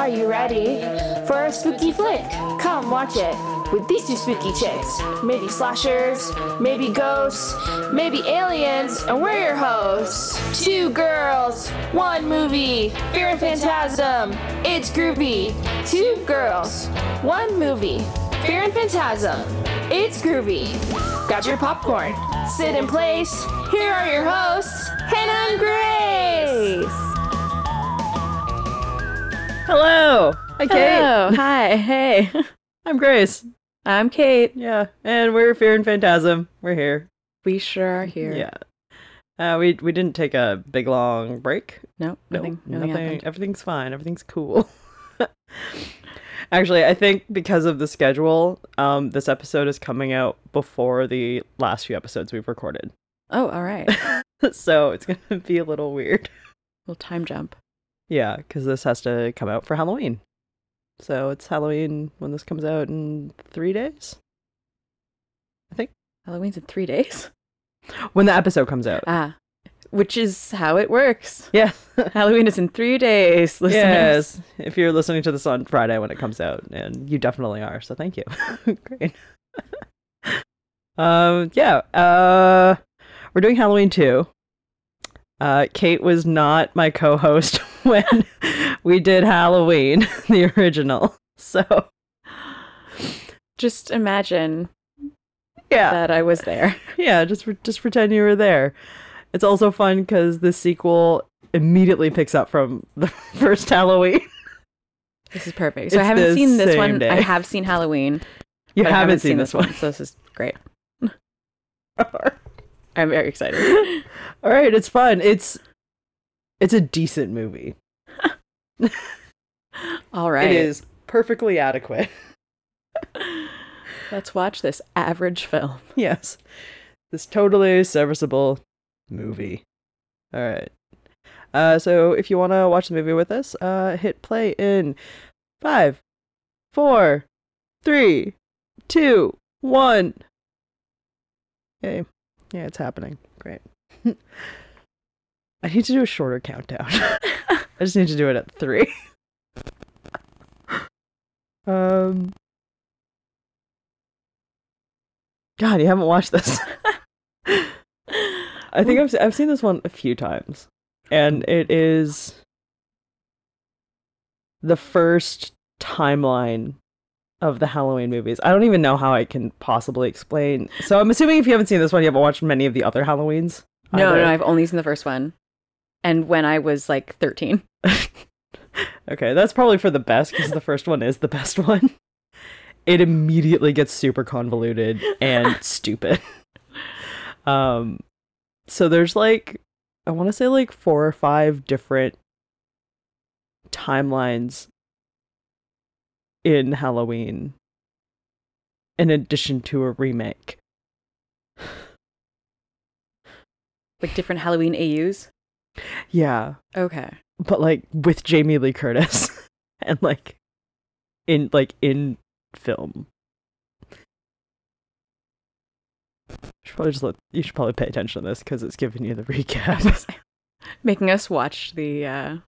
Are you ready for a spooky flick? Come watch it with these two spooky chicks. Maybe slashers, maybe ghosts, maybe aliens, and we're your hosts. Two girls, one movie. Fear and Phantasm, it's groovy. Two girls, one movie. Fear and Phantasm, it's groovy. Got your popcorn, sit in place. Here are your hosts, Hannah and Grace. Hello. Hi, Kate. Hello. Hi. Hey. I'm Grace. I'm Kate. Yeah. And we're Fear and Phantasm. We're here. We sure are here. Yeah. We didn't take a big long break. No, nothing. Everything's fine. Everything's cool. Actually, I think because of the schedule, this episode is coming out before the last few episodes we've recorded. Oh, all right. So it's going to be a little weird. A little time jump. Yeah, because this has to come out for Halloween. So it's Halloween when this comes out in 3 days, I think. Halloween's in 3 days? When the episode comes out. Ah, which is how it works. Yeah. Halloween is in 3 days, listeners. Yes, if you're listening to this on Friday when it comes out, and you definitely are, so thank you. Great. We're doing Halloween 2. Kate was not my co-host when we did Halloween, the original. So just imagine that I was there. Yeah, just pretend you were there. It's also fun because the sequel immediately picks up from the first Halloween. This is perfect. So it's I haven't seen this one. Day. I have seen Halloween. You haven't seen this one. So this is great. I'm very excited. All right, it's fun. It's a decent movie. All right. It is perfectly adequate. Let's watch this average film. Yes. This totally serviceable movie. All right. So if you want to watch the movie with us, hit play in 5, 4, 3, 2, 1. Okay. Yeah, it's happening. Great. I need to do a shorter countdown. I just need to do it at 3. God, you haven't watched this. I think I've seen this one a few times, and it is the first timeline of the Halloween movies. I don't even know how I can possibly explain. So I'm assuming if you haven't seen this one, you haven't watched many of the other Halloweens. No, either. No, I've only seen the first one. And when I was like 13. Okay, that's probably for the best because the first one is the best one. It immediately gets super convoluted and stupid. So there's like, I want to say like 4 or 5 different timelines in Halloween, in addition to a remake. Like different Halloween AUs? Yeah. Okay. But like with Jamie Lee Curtis and in film. You should probably pay attention to this because it's giving you the recap. Making us watch the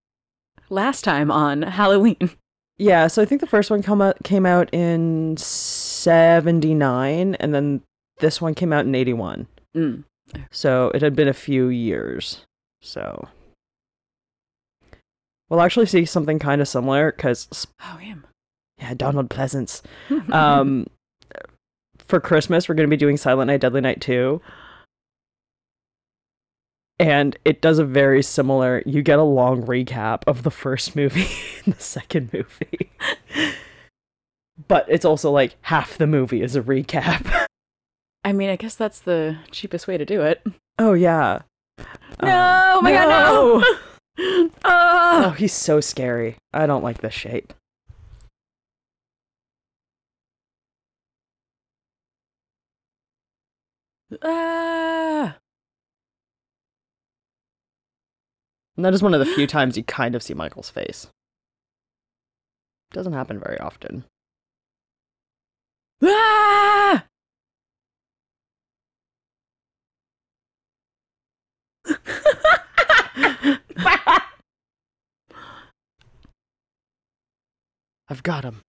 last time on Halloween. Yeah, so I think the first one came out in 79, and then this one came out in 81. Mm. So it had been a few years. So we'll actually see something kind of similar because Donald Pleasence. For Christmas, we're going to be doing Silent Night, Deadly Night 2. And it does a very similar, you get a long recap of the first movie and the second movie. But it's also like half the movie is a recap. I mean, I guess that's the cheapest way to do it. Oh, yeah. No! God, no! Oh, he's so scary. I don't like The Shape. Ah! And that is one of the few times you kind of see Michael's face. Doesn't happen very often. Ah! I've got him.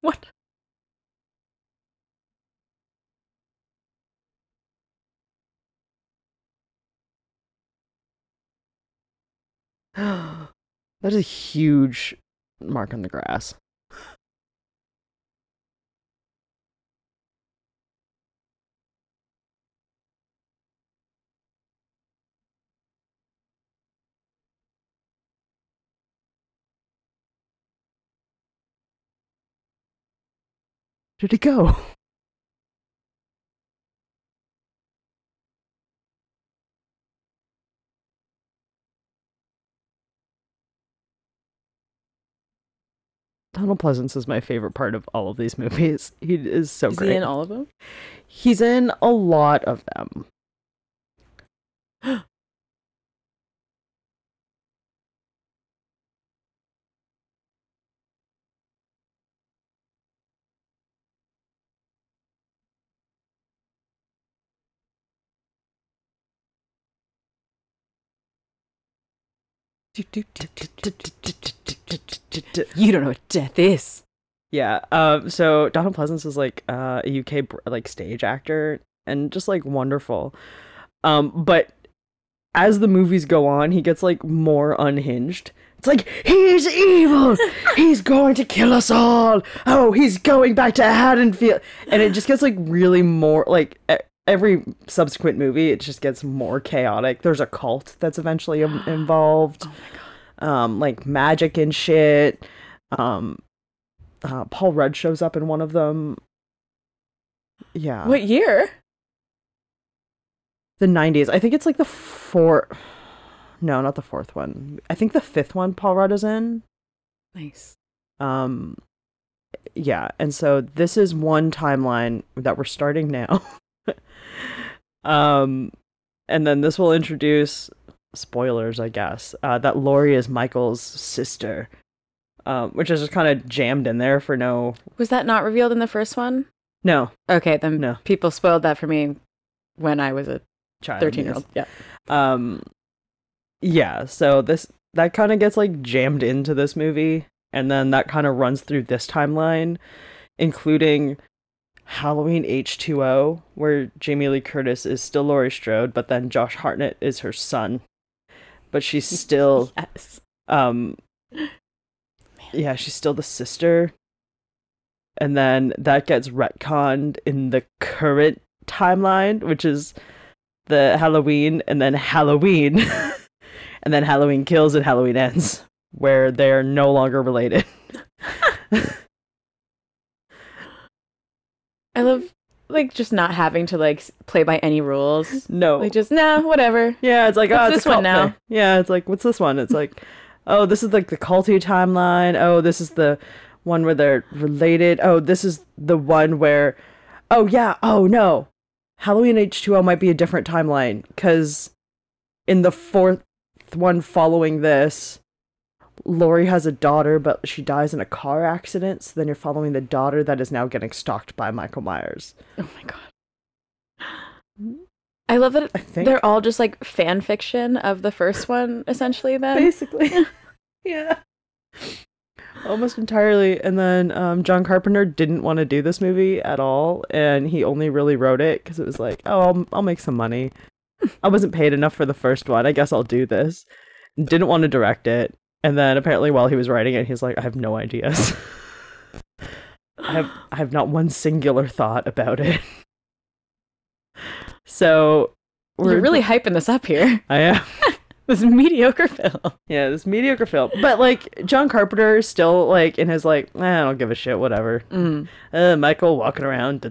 What? That is a huge mark on the grass. Where did he go? Donald Pleasence is my favorite part of all of these movies. He is so great. Is he in all of them? He's in a lot of them. You don't know what death is. Yeah. So Donald Pleasence is like a UK like stage actor and just like wonderful. But as the movies go on, he gets like more unhinged. It's like, he's evil. He's going to kill us all. Oh, he's going back to Haddonfield. And it just gets like really more like. Every subsequent movie, it just gets more chaotic. There's a cult that's eventually involved. Oh my God. Like magic and shit. Paul Rudd shows up in one of them. Yeah. What year? The 90s. I think it's like the fourth. No, not the fourth one. I think the fifth one Paul Rudd is in. Nice. Yeah. And so this is one timeline that we're starting now. And then this will introduce spoilers, I guess, that Laurie is Michael's sister, which is just kind of jammed in there for no. Was that not revealed in the first one? No. Okay, then no. People spoiled that for me when I was a child, 13-year-old. Yes. Yeah. Yeah. So that kind of gets like jammed into this movie, and then that kind of runs through this timeline, including. Halloween H2O, where Jamie Lee Curtis is still Laurie Strode, but then Josh Hartnett is her son, but she's still, yes. Yeah, she's still the sister, and then that gets retconned in the current timeline, which is the Halloween, and then Halloween Kills and Halloween Ends, where they are no longer related. I love, like, just not having to, like, play by any rules. No. Like, just, nah, whatever. Yeah, it's like, what's it's this one now? Play. Yeah, it's like, what's this one? It's like, oh, this is, like, the culty timeline. Oh, this is the one where they're related. Oh, this is the one where, oh, yeah, oh, no. Halloween H2O might be a different timeline, because in the fourth one following this, Laurie has a daughter, but she dies in a car accident. So then you're following the daughter that is now getting stalked by Michael Myers. Oh my God. I love that they're all just like fan fiction of the first one, essentially, then. Basically. Yeah. Almost entirely. And then John Carpenter didn't want to do this movie at all. And he only really wrote it because it was like, oh, I'll make some money. I wasn't paid enough for the first one. I guess I'll do this. Didn't want to direct it. And then apparently while he was writing it, he's like, I have no ideas. I have not one singular thought about it. So you're really hyping this up here. I am. This mediocre film. Yeah, this mediocre film. But like John Carpenter is still like in his like, I don't give a shit, whatever. Mm. Michael walking around.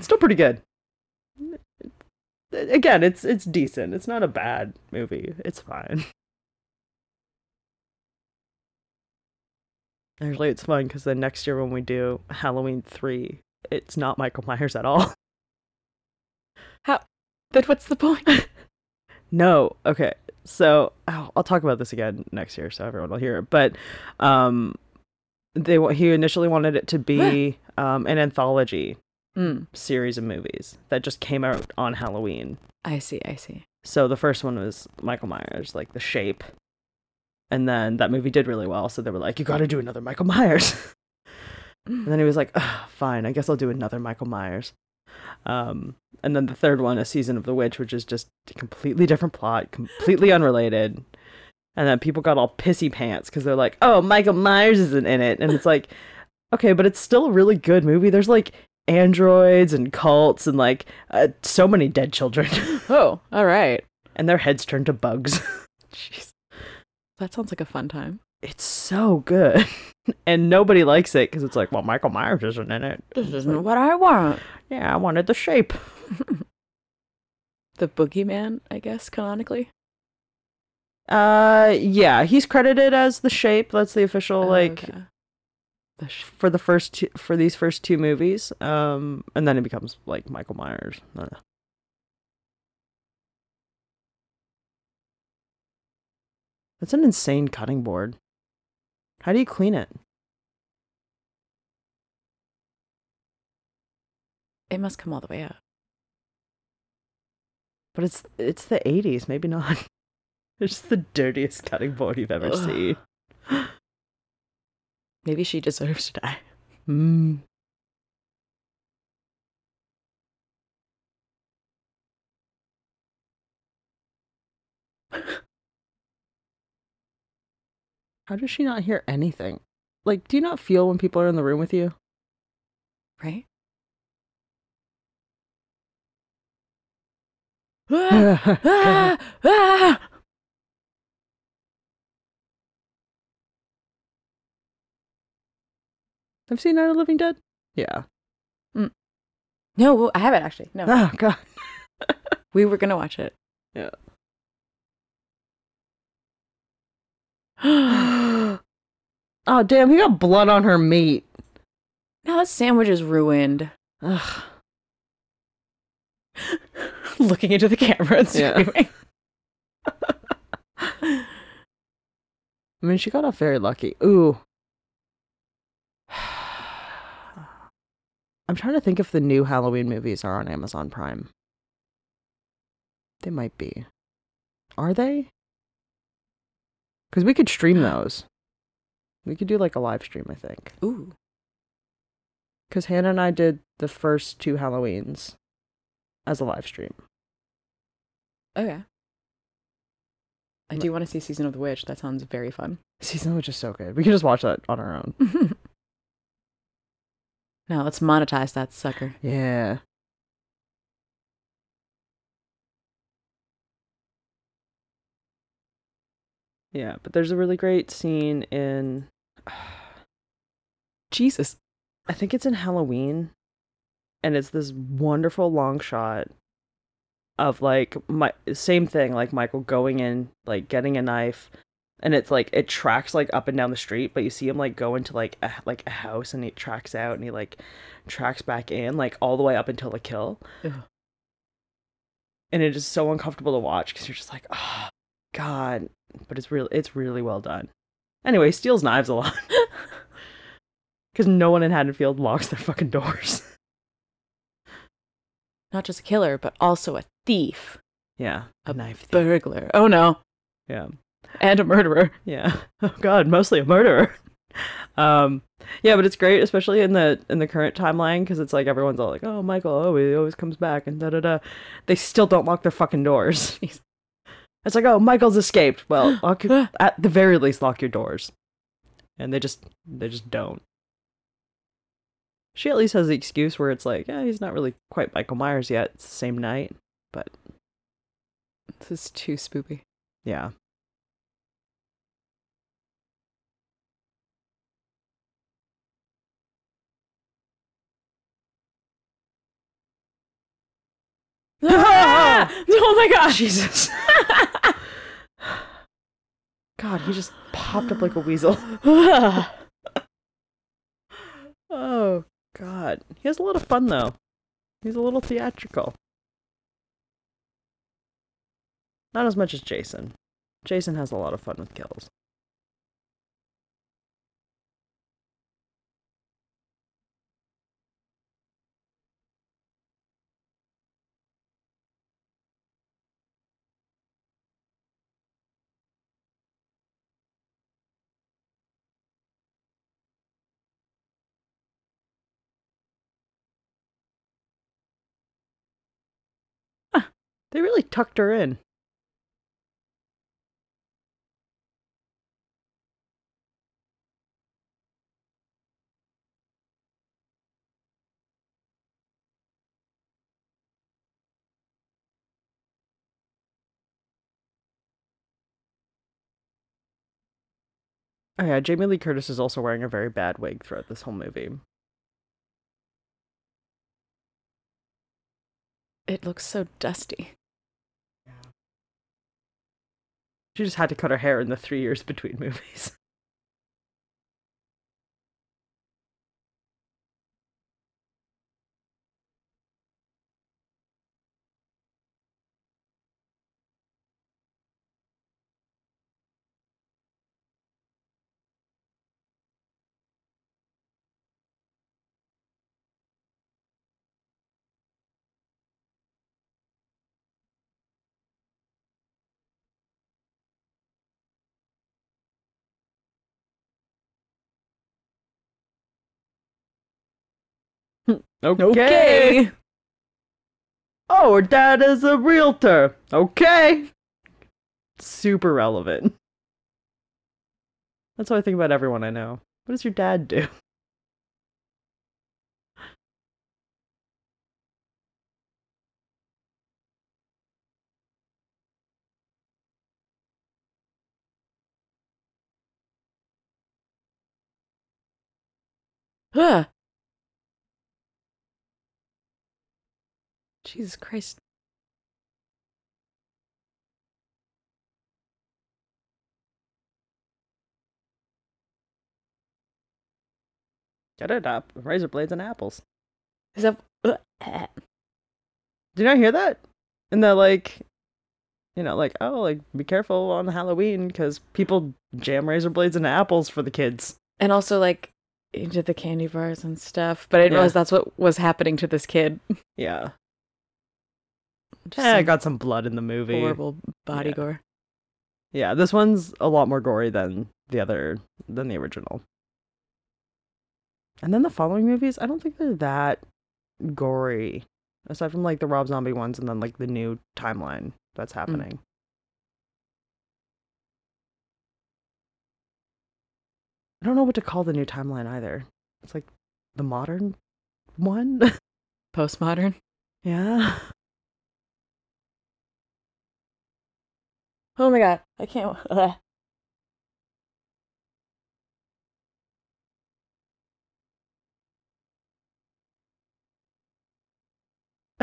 Still pretty good. Again, it's decent. It's not a bad movie. It's fine. Actually, it's fun because then next year when we do Halloween 3, it's not Michael Myers at all. How? But what's the point? No. Okay. So I'll talk about this again next year, so everyone will hear it. But he initially wanted it to be an anthology series of movies that just came out on Halloween. I see. So the first one was Michael Myers, like The Shape. And then that movie did really well, so they were like, you got to do another Michael Myers. And then he was like, fine, I guess I'll do another Michael Myers. And then the third one, A Season of the Witch, which is just a completely different plot, completely unrelated. And then people got all pissy pants because they're like, oh, Michael Myers isn't in it. And it's like, okay, but it's still a really good movie. There's like androids and cults and like so many dead children. Oh, all right. And their heads turn to bugs. Jeez. That sounds like a fun time. It's so good. And nobody likes it because it's like, well, Michael Myers isn't in it. This isn't like, what I want. Yeah, I wanted The Shape. The Boogeyman, I guess, canonically. Yeah, he's credited as The Shape. That's the official, okay. For these first two movies. And then it becomes like Michael Myers. That's an insane cutting board. How do you clean it? It must come all the way up. But it's the 80s, maybe not. It's just the dirtiest cutting board you've ever seen. Maybe she deserves to die. Mm. How does she not hear anything? Like, do you not feel when people are in the room with you? Right? I've seen Night of the Living Dead. Yeah. Mm. No, I haven't actually. No. Oh, God. We were going to watch it. Yeah. Oh, damn, he got blood on her meat. Now that sandwich is ruined. Ugh. Looking into the camera and screaming. Yeah. I mean, she got off very lucky. Ooh. I'm trying to think if the new Halloween movies are on Amazon Prime. They might be. Are they? Because we could stream those. We could do like a live stream, I think. Ooh. Because Hannah and I did the first two Halloweens as a live stream. Okay. I do want to see Season of the Witch. That sounds very fun. Season of the Witch is so good. We could just watch that on our own. No, let's monetize that sucker. Yeah. Yeah, but there's a really great scene in Jesus. I think it's in Halloween, and it's this wonderful long shot of like my same thing, like Michael going in, like getting a knife, and it's like it tracks like up and down the street, but you see him like go into like a house, and he tracks out, and he like tracks back in, like all the way up until the kill. Ugh. And it is so uncomfortable to watch because you're just like, oh, God. But it's really well done. Anyway, steals knives a lot. Because no one in Haddonfield locks their fucking doors. Not just a killer, but also a thief. Yeah. A knife thief. Burglar. Oh, no. Yeah. And a murderer. Yeah. Oh, God, mostly a murderer. Yeah, but it's great, especially in the current timeline, because it's like everyone's all like, oh, Michael, oh, he always comes back, and da-da-da. They still don't lock their fucking doors. Jeez. It's like, oh, Michael's escaped. Well, at the very least, lock your doors. And they just don't. She at least has the excuse where it's like, yeah, he's not really quite Michael Myers yet. It's the same night, but this is too spoopy. Yeah. Oh my God, Jesus. God, he just popped up like a weasel. Oh, God. He has a lot of fun, though. He's a little theatrical. Not as much as Jason, Jason has a lot of fun with kills. They really tucked her in. Oh yeah, Jamie Lee Curtis is also wearing a very bad wig throughout this whole movie. It looks so dusty. She just had to cut her hair in the 3 years between movies. Okay. Oh, her dad is a realtor. Okay. Super relevant. That's what I think about everyone I know. What does your dad do? Huh. Jesus Christ. Get it up. Razor blades and apples. Is that... Did you not hear that? And they're like... You know, like, oh, like, be careful on Halloween because people jam razor blades into apples for the kids. And also, like, into the candy bars and stuff. But I didn't realize that's what was happening to this kid. Yeah. I got some blood in the movie. Horrible body gore. Yeah, this one's a lot more gory than the original. And then the following movies, I don't think they're that gory. Aside from like the Rob Zombie ones and then like the new timeline that's happening. I don't know what to call the new timeline either. It's like the modern one? Postmodern? Yeah. Oh my god, I can't... I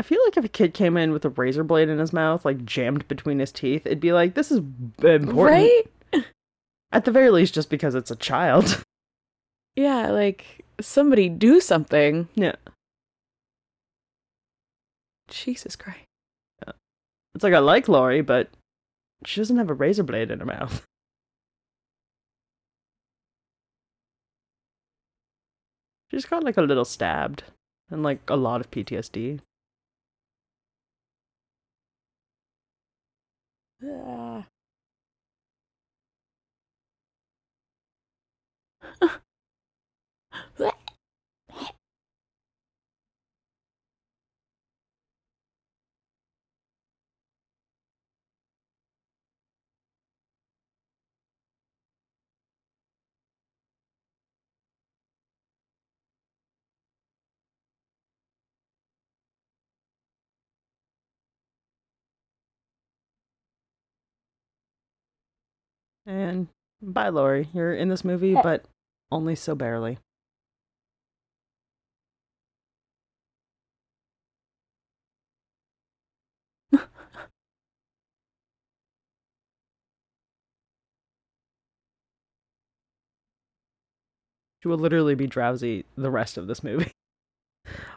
feel like if a kid came in with a razor blade in his mouth, like jammed between his teeth, it'd be like, this is important. Right? At the very least, just because it's a child. Yeah, like, somebody do something. Yeah. Jesus Christ. Yeah. It's like, I like Laurie, but... She doesn't have a razor blade in her mouth. She's got like a little stabbed and like a lot of PTSD. And bye, Laurie. You're in this movie, but only so barely. She will literally be drowsy the rest of this movie.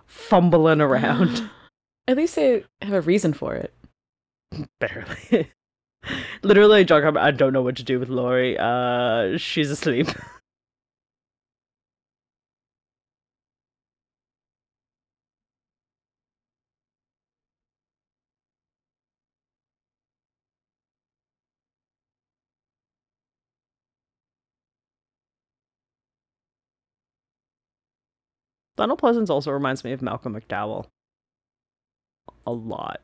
Fumbling around. At least they have a reason for it. Barely. Literally, John Carpenter, I don't know what to do with Laurie. She's asleep. Donald Pleasence also reminds me of Malcolm McDowell. A lot.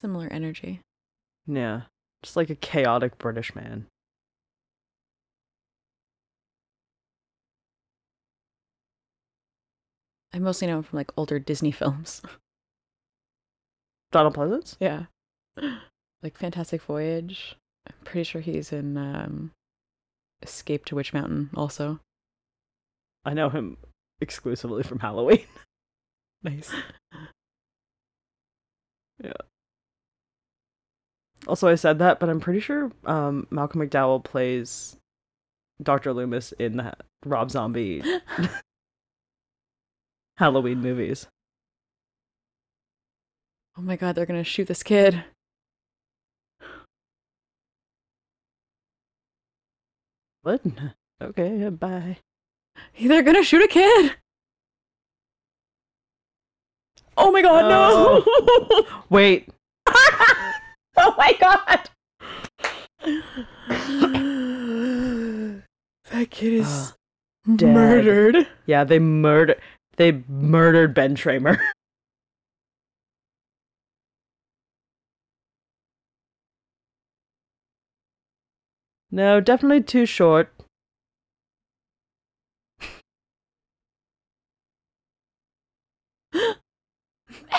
Similar energy. Yeah. Just like a chaotic British man. I mostly know him from like older Disney films. Donald Pleasence? Yeah. Like Fantastic Voyage. I'm pretty sure he's in Escape to Witch Mountain also. I know him exclusively from Halloween. Nice. Yeah. Also, I said that, but I'm pretty sure Malcolm McDowell plays Dr. Loomis in the Rob Zombie Halloween movies. Oh my god, they're gonna shoot this kid. What? Okay, bye. They're gonna shoot a kid! Oh my god, no! Wait. Oh my god! That kid is murdered. Dead. Yeah, they murdered Ben Tramer. No, definitely too short.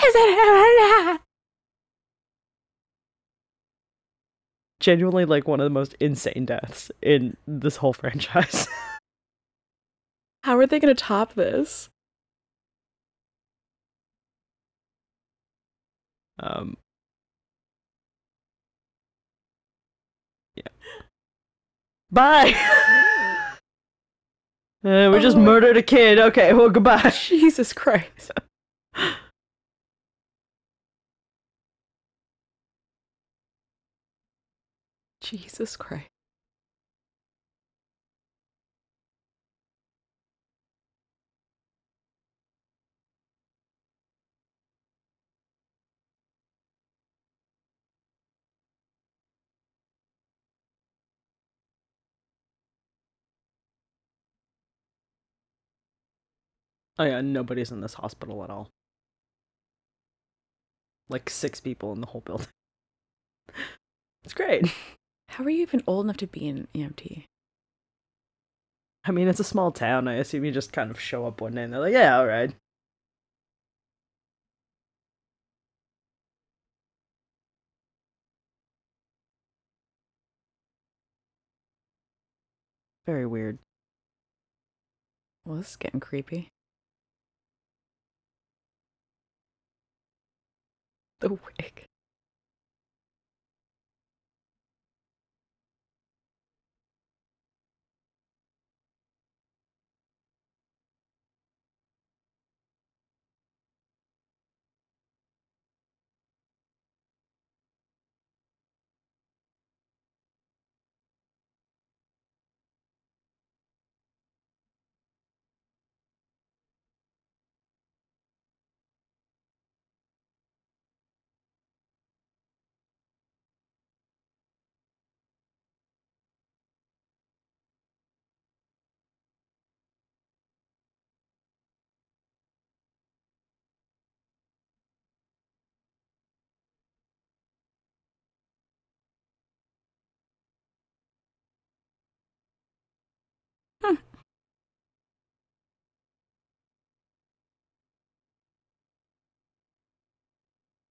Is it? Genuinely, like, one of the most insane deaths in this whole franchise. How are they going to top this? Yeah. Bye! We just murdered a kid. Okay, well, goodbye. Jesus Christ. Jesus Christ. Oh yeah, nobody's in this hospital at all. Like 6 people in the whole building. It's great. How are you even old enough to be an EMT? I mean, it's a small town. I assume you just kind of show up one day and they're like, yeah, all right. Very weird. Well, this is getting creepy. The wig.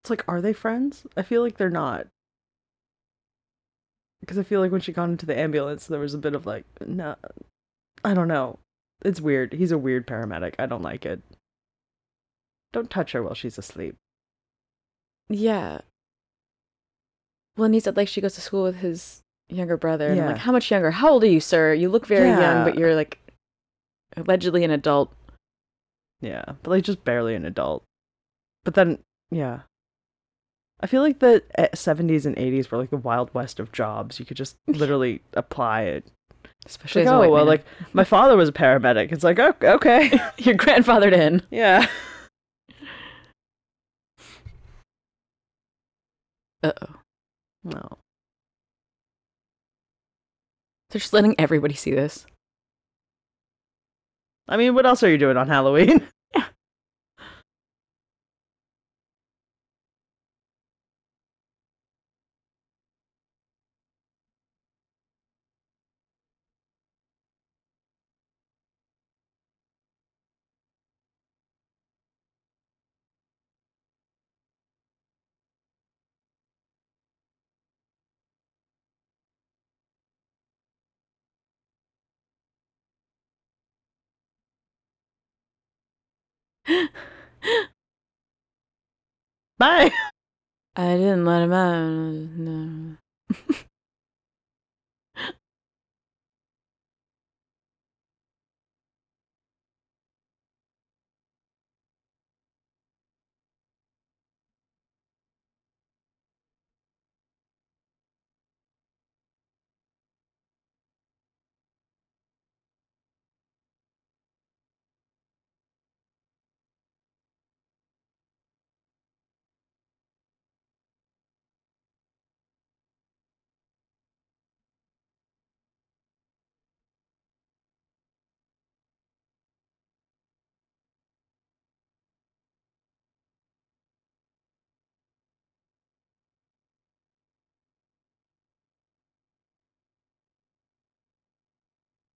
It's like, are they friends? I feel like they're not. Because I feel like when she got into the ambulance, there was a bit of like, no, I don't know. It's weird. He's a weird paramedic. I don't like it. Don't touch her while she's asleep. Yeah. Well, and he said, like, she goes to school with his younger brother. And yeah. I'm like, how much younger? How old are you, sir? You look very young, but you're like allegedly an adult. Yeah, but like just barely an adult. But then, yeah. I feel like the 70s and 80s were like the Wild West of jobs. You could just literally apply it. Especially like, oh, well, man. Like, my father was a paramedic. It's like, oh, okay. You're grandfathered in. Yeah. Uh-oh. No. They're just letting everybody see this. I mean, what else are you doing on Halloween? Yeah. Bye. I didn't let him out. No.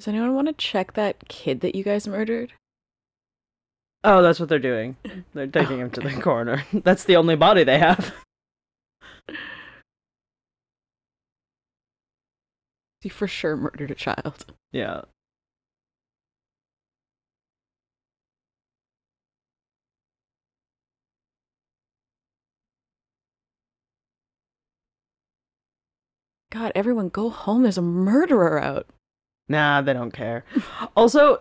Does anyone want to check that kid that you guys murdered? Oh, that's what they're doing. They're taking him to the coroner. That's the only body they have. He for sure murdered a child. Yeah. God, everyone go home. There's a murderer out. Nah, they don't care. Also,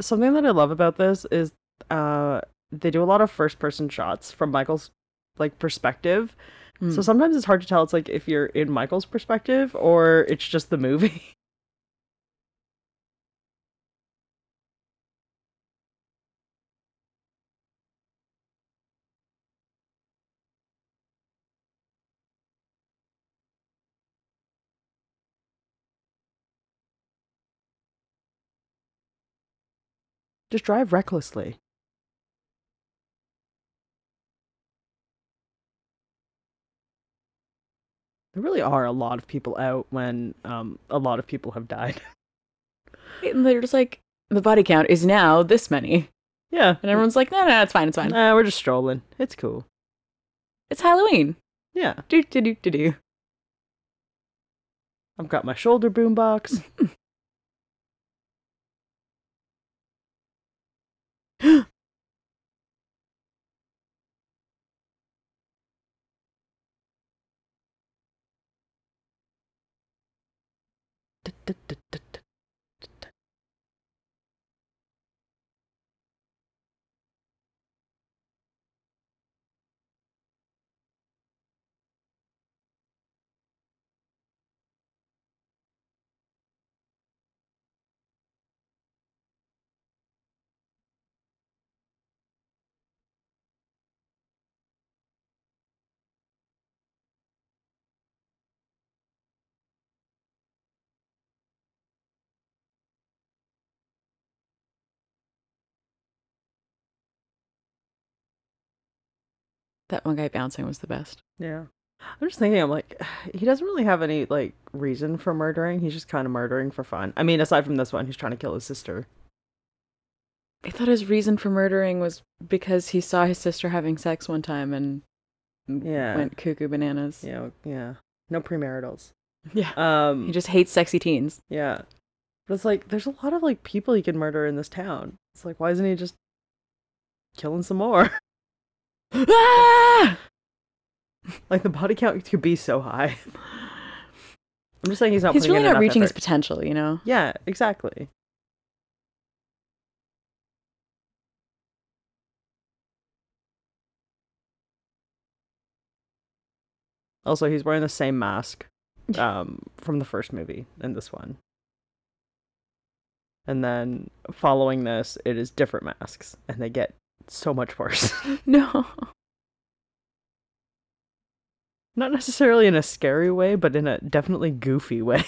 something that I love about this is they do a lot of first-person shots from Michael's like perspective. Mm. So sometimes it's hard to tell. It's like if you're in Michael's perspective or it's just the movie. Just drive recklessly. There really are a lot of people out when a lot of people have died. And they're just like, the body count is now this many. Yeah. And everyone's like, no, it's fine. Nah, we're just strolling. It's cool. It's Halloween. Yeah. Do. I've got my shoulder boombox. That one guy bouncing was the best. Yeah. I'm just thinking, I'm like, he doesn't really have any, like, reason for murdering. He's just kind of murdering for fun. I mean, aside from this one, he's trying to kill his sister. I thought his reason for murdering was because he saw his sister having sex one time and went cuckoo bananas. Yeah. No premaritals. Yeah. He just hates sexy teens. Yeah. But it's like, there's a lot of, like, people he can murder in this town. It's like, why isn't he just killing some more? Ah! Like the body count could be so high. I'm just saying he's really not reaching his potential, you know? Yeah, exactly. Also, he's wearing the same mask from the first movie in this one. And then following this, it is different masks, and they get so much worse. No. Not necessarily in a scary way, but in a definitely goofy way.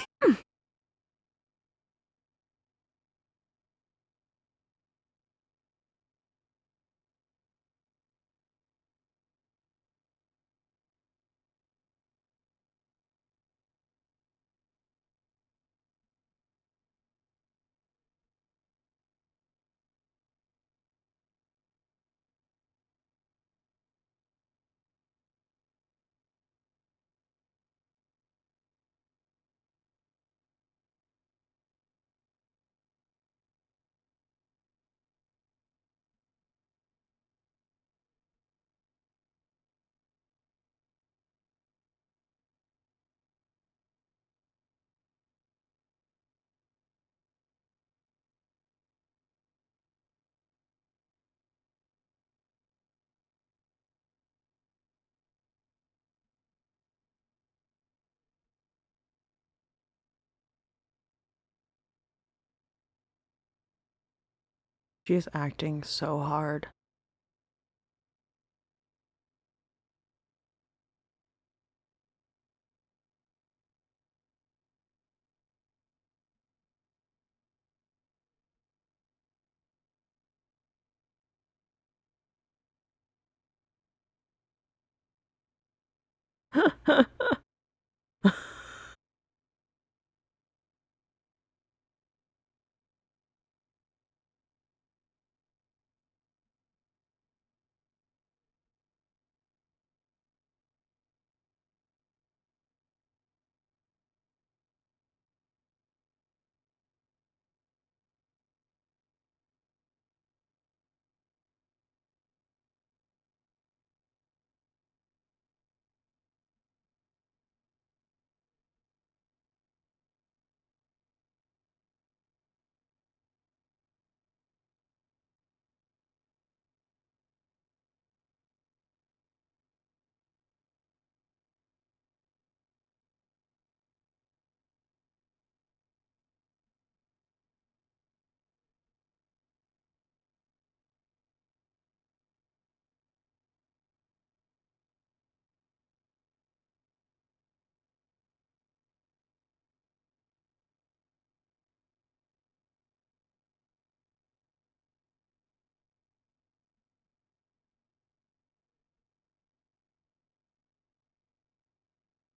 She's acting so hard.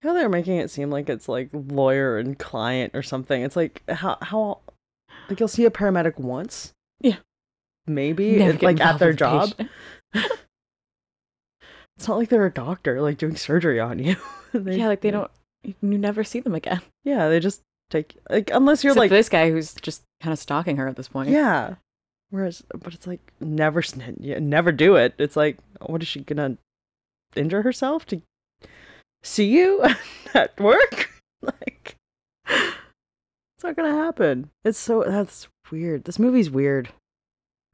How they're making it seem like it's like lawyer and client or something. It's like how like you'll see a paramedic once, yeah, maybe it's like at their job. It's not like they're a doctor like doing surgery on you. You never see them again. Yeah, they just take like unless you're like this guy who's just kind of stalking her at this point. Yeah, but it's like never do it. It's like what is she gonna injure herself to? See you at work? Like, it's not gonna happen. That's weird. This movie's weird.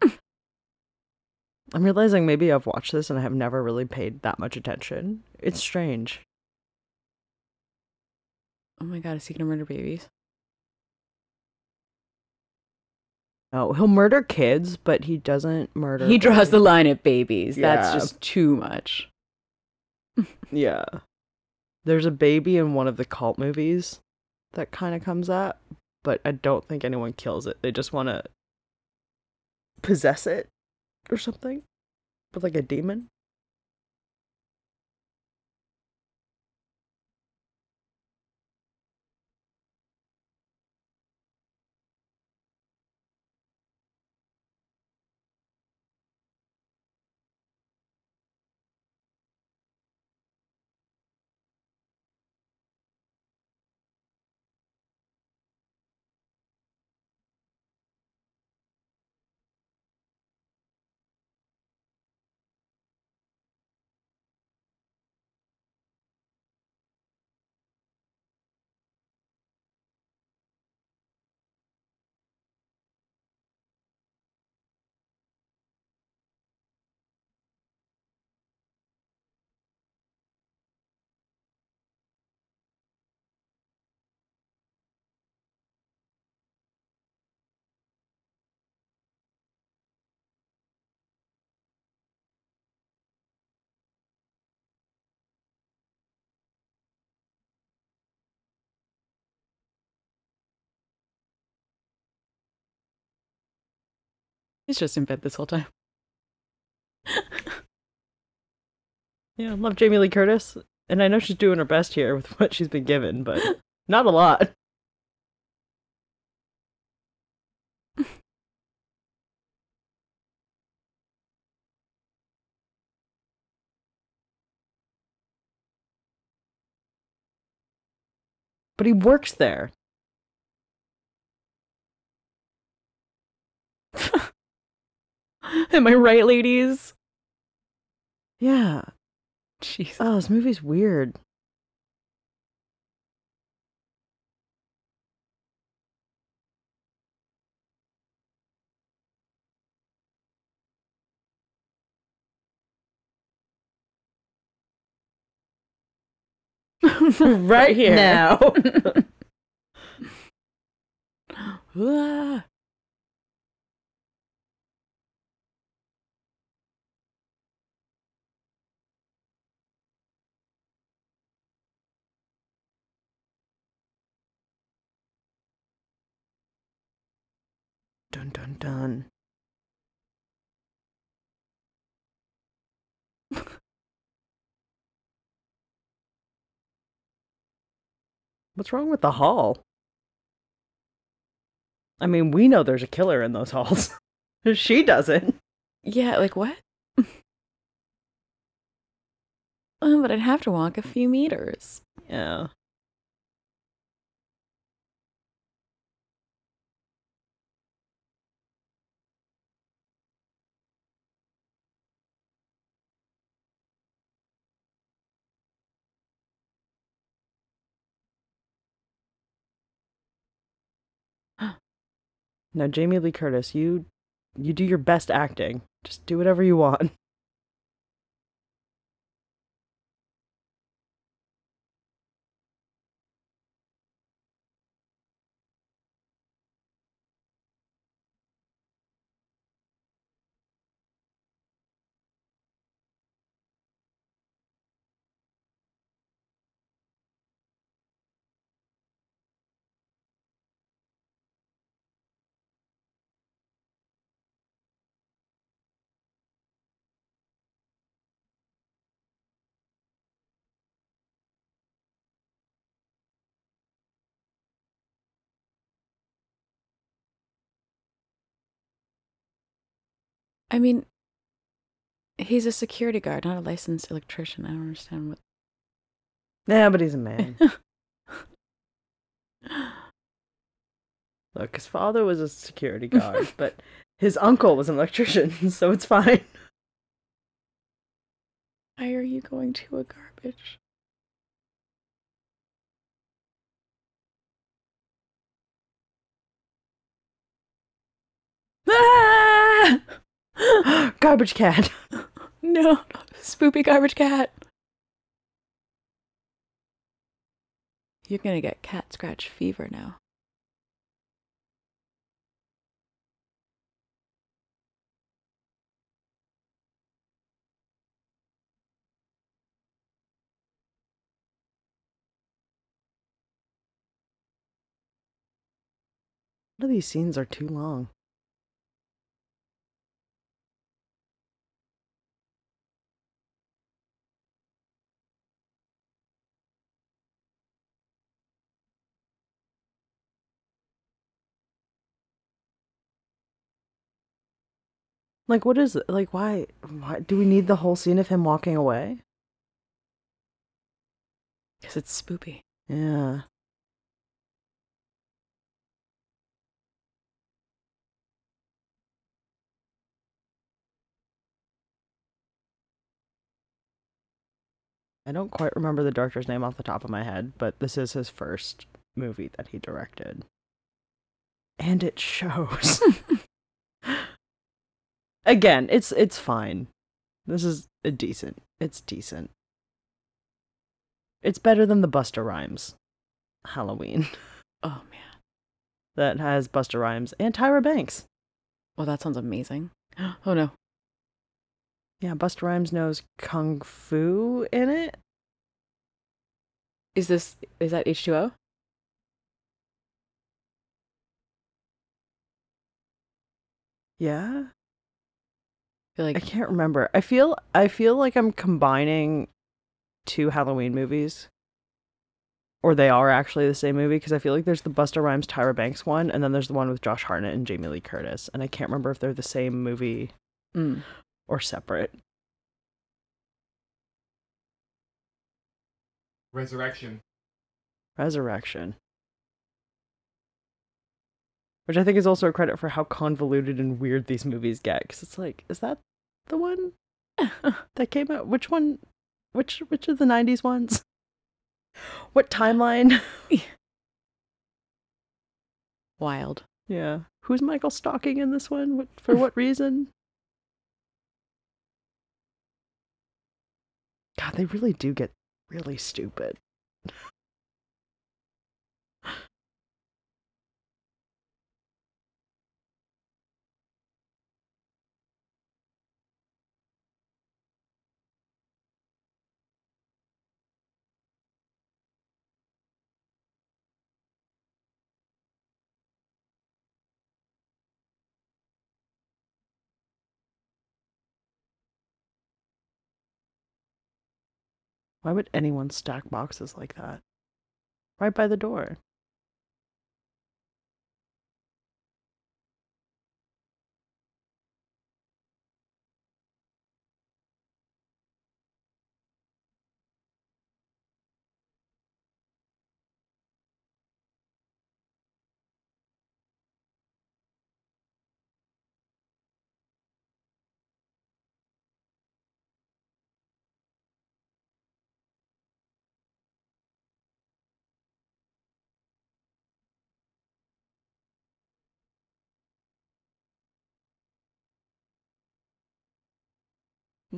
I'm realizing maybe I've watched this and I have never really paid that much attention. It's strange. Oh my god, is he gonna murder babies? No, he'll murder kids, but he doesn't murder. He draws the line at babies. Yeah. That's just too much. Yeah. There's a baby in one of the cult movies that kind of comes up, but I don't think anyone kills it. They just want to possess it or something with like a demon. He's just in bed this whole time. Yeah, I love Jamie Lee Curtis, and I know she's doing her best here with what she's been given, but not a lot. But he works there. Am I right, ladies? Yeah. Jeez. Oh, this movie's weird. Right here now. Dun dun dun. What's wrong with the hall? I mean, we know there's a killer in those halls. She doesn't. Yeah, like what? Oh, but I'd have to walk a few meters. Yeah. Now, Jamie Lee Curtis, you do your best acting. Just do whatever you want. I mean, he's a security guard, not a licensed electrician. I don't understand what... Yeah, but he's a man. Look, his father was a security guard, but his uncle was an electrician, so it's fine. Why are you going to a garbage? Ah! Garbage cat. No, spoopy garbage cat. You're gonna get cat scratch fever now. None of these scenes are too long. Like, what is, like, why do we need the whole scene of him walking away? Because it's spoopy. Yeah. I don't quite remember the director's name off the top of my head, but this is his first movie that he directed. And it shows. Again, it's fine. This is decent. It's decent. It's better than the Busta Rhymes Halloween. Oh, man. That has Busta Rhymes and Tyra Banks. Well, that sounds amazing. Oh, no. Yeah, Busta Rhymes knows Kung Fu in it. Is that H2O? Yeah. feel like I can't remember. I feel like I'm combining two Halloween movies, or they are actually the same movie, because I feel like there's the Busta Rhymes, Tyra Banks one, and then there's the one with Josh Hartnett and Jamie Lee Curtis, and I can't remember if they're the same movie or separate. Resurrection. Which I think is also a credit for how convoluted and weird these movies get, because it's like, is that the one that came out? Which one? Which of the 90s ones? What timeline? Wild. Yeah. Who's Michael stalking in this one? What, for what reason? God, they really do get really stupid. Why would anyone stack boxes like that? Right by the door.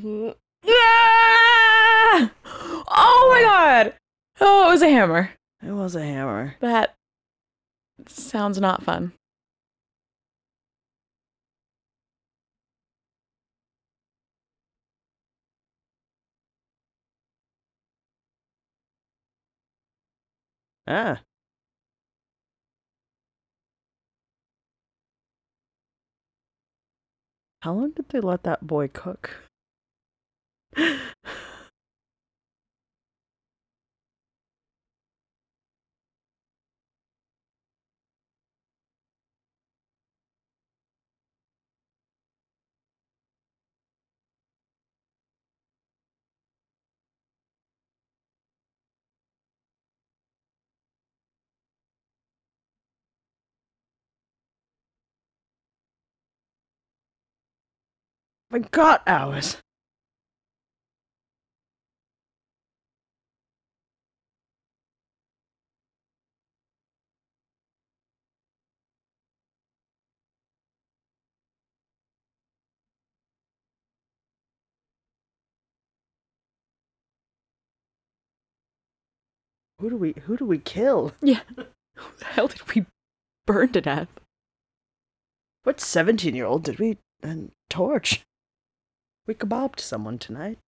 Yeah! Oh my god! Oh, it was a hammer. It was a hammer. That sounds not fun. Ah. How long did they let that boy cook? I got hours. Who do we kill? Yeah. Who the hell did we burn to death? What 17-year-old did we torch? We kebabbed someone tonight.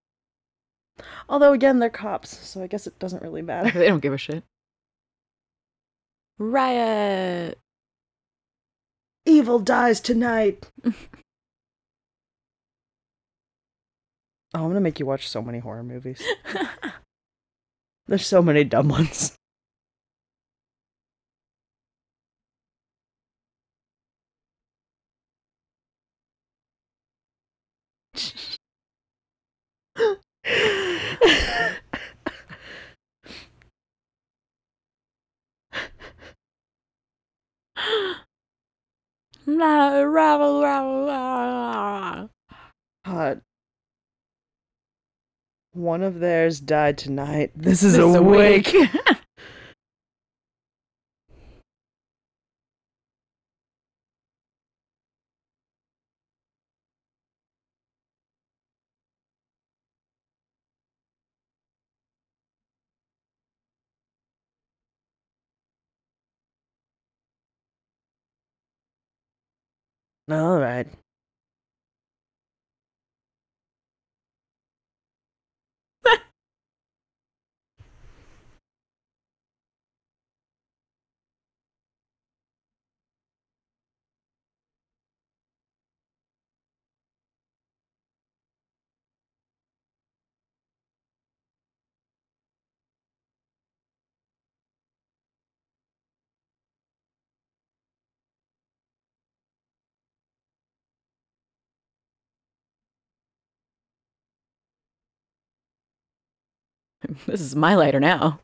Although again, they're cops, so I guess it doesn't really matter. They don't give a shit. Riot. Evil dies tonight. Oh, I'm gonna make you watch so many horror movies. There's so many dumb ones. Hot. One of theirs died tonight. This is a wake. All right. This is my lighter now.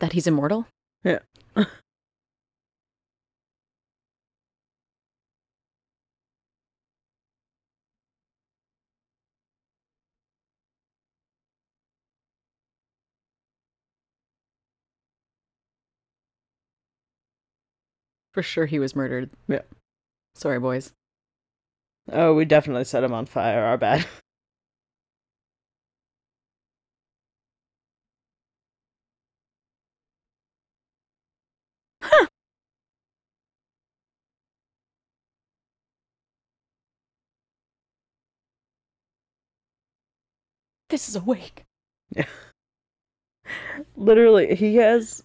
That he's immortal? Yeah. For sure he was murdered. Yeah. Sorry, boys. Oh, we definitely set him on fire. Our bad. This is a wig. Yeah. Literally, he has...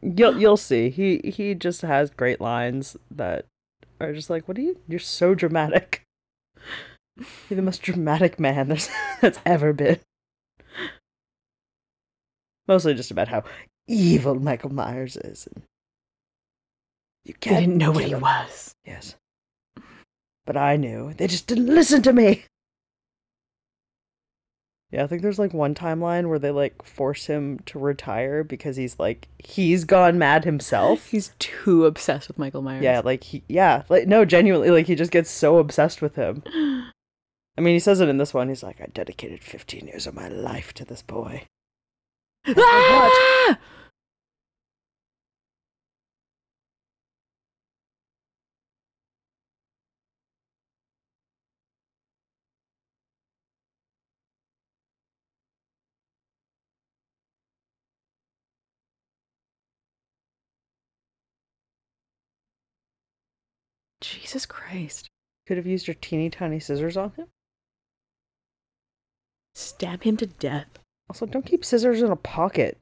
You'll see. He just has great lines that are just like, what are you... You're so dramatic. You're the most dramatic man that's ever been. Mostly just about how evil Michael Myers is. And you can't they didn't know what he was. Yes. But I knew. They just didn't listen to me. Yeah, I think there's, like, one timeline where they, like, force him to retire because he's, like, he's gone mad himself. He's too obsessed with Michael Myers. Yeah, like, genuinely, like, he just gets so obsessed with him. I mean, he says it in this one. He's like, I dedicated 15 years of my life to this boy. Ah! Jesus Christ. Could have used your teeny tiny scissors on him. Stab him to death. Also, don't keep scissors in a pocket.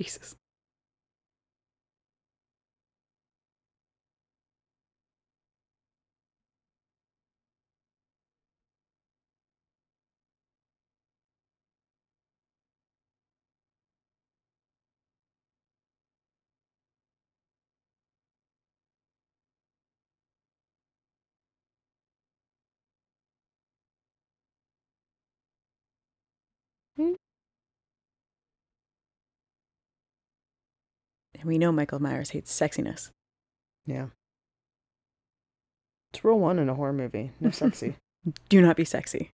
Jesus. And we know Michael Myers hates sexiness. Yeah. It's rule one in a horror movie. No sexy. Do not be sexy.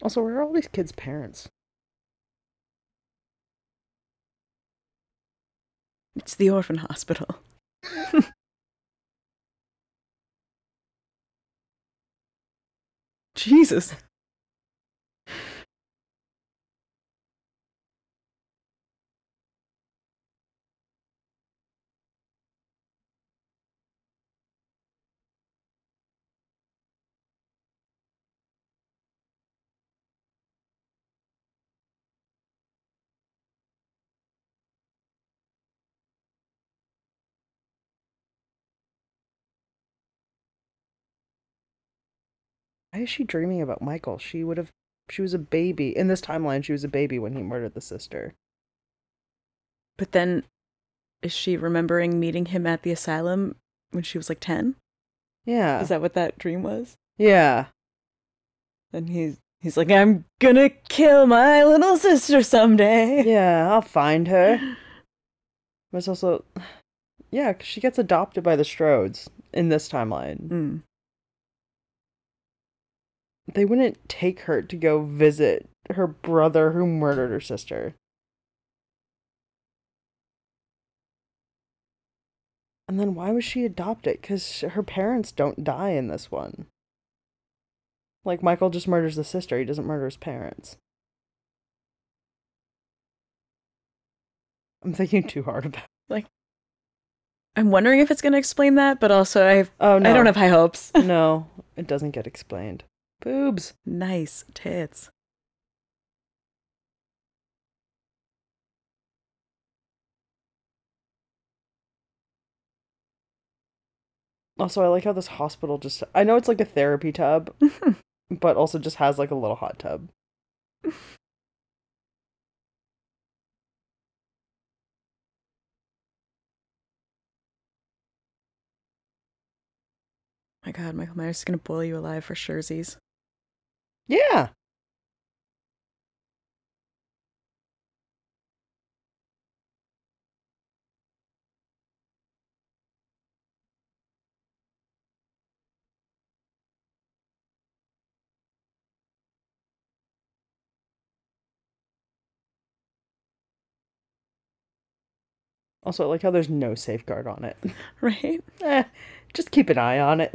Also, where are all these kids' parents? It's the orphan hospital. Jesus. Why is she dreaming about Michael? She was a baby. In this timeline, she was a baby when he murdered the sister. But then, is she remembering meeting him at the asylum when she was like 10? Yeah. Is that what that dream was? Yeah. And he's like, I'm gonna kill my little sister someday. Yeah, I'll find her. But it's also, yeah, because she gets adopted by the Strodes in this timeline. Mm. They wouldn't take her to go visit her brother who murdered her sister. And then why was she adopted? Because her parents don't die in this one. Like, Michael just murders the sister. He doesn't murder his parents. I'm thinking too hard about it. Like, I'm wondering if it's going to explain that, but also I don't have high hopes. No, it doesn't get explained. Boobs. Nice tits. Also, I like how this hospital just... I know it's like a therapy tub, but also just has like a little hot tub. My God, Michael Myers is going to boil you alive for sure-sies. Yeah! Also, I like how there's no safeguard on it. Right? Just keep an eye on it.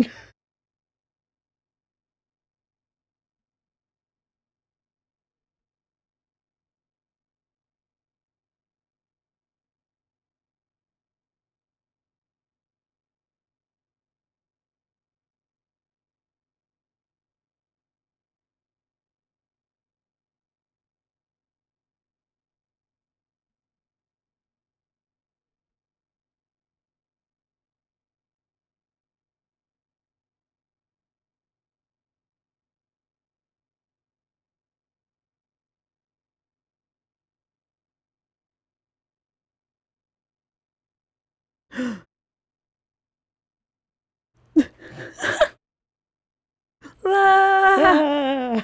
Ah!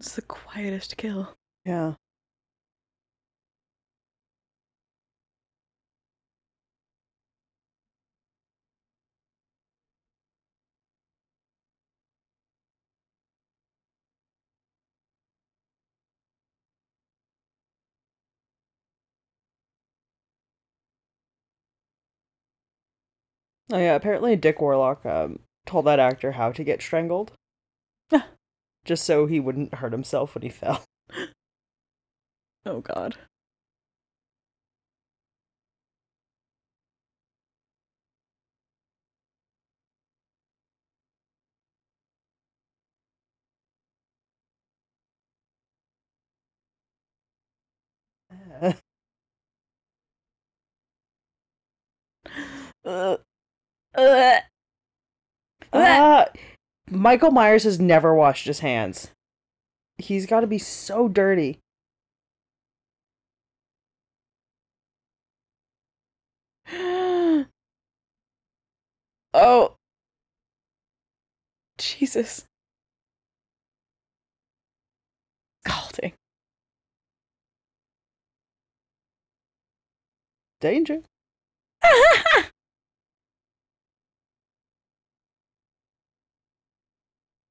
It's the quietest kill. Yeah. Oh yeah, apparently Dick Warlock told that actor how to get strangled. Just so he wouldn't hurt himself when he fell. Oh God. Michael Myers has never washed his hands. He's got to be so dirty. Oh. Jesus. Scalding. Danger.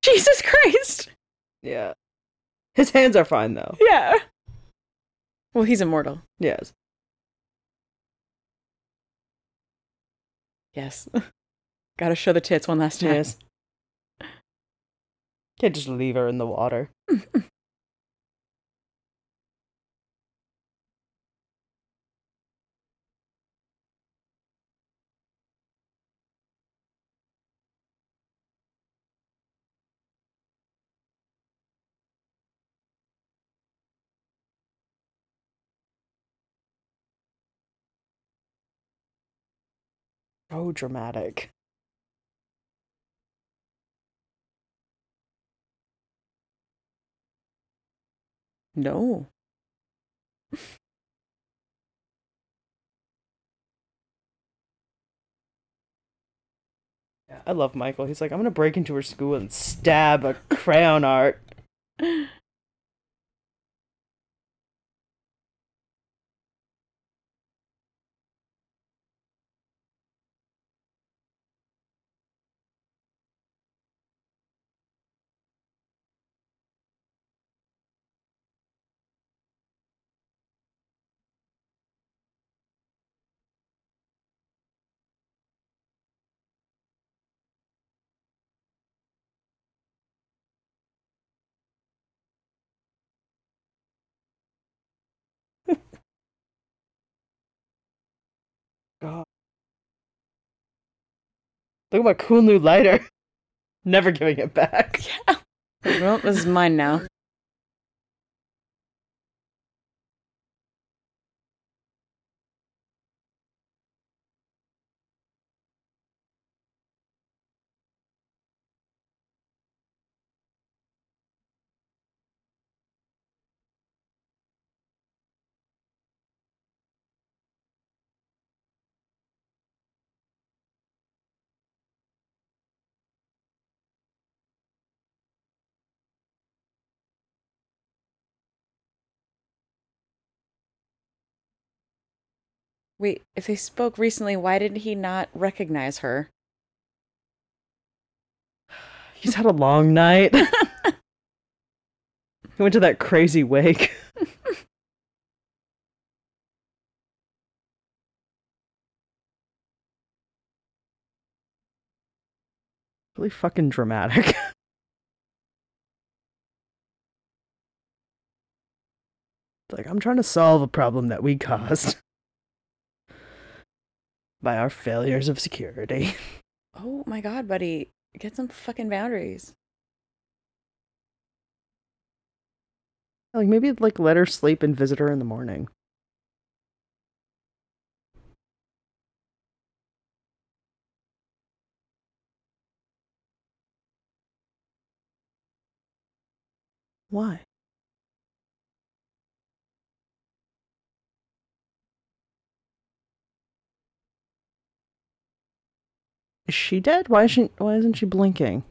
Jesus Christ! Yeah. His hands are fine, though. Yeah. Well, he's immortal. Yes. Yes. Gotta show the tits one last time. Yes. Can't just leave her in the water. So dramatic. No. I love Michael. He's like, I'm gonna break into her school and stab a crayon art. God. Look at my cool new lighter. Never giving it back. Yeah. Well, this is mine now. Wait, if they spoke recently, why did he not recognize her? He's had a long night. He went to that crazy wake. Really fucking dramatic. Like, I'm trying to solve a problem that we caused. By our failures of security. Oh my god, buddy. Get some fucking boundaries. Like, maybe, like, let her sleep and visit her in the morning. Why? Is she dead? Why isn't she blinking?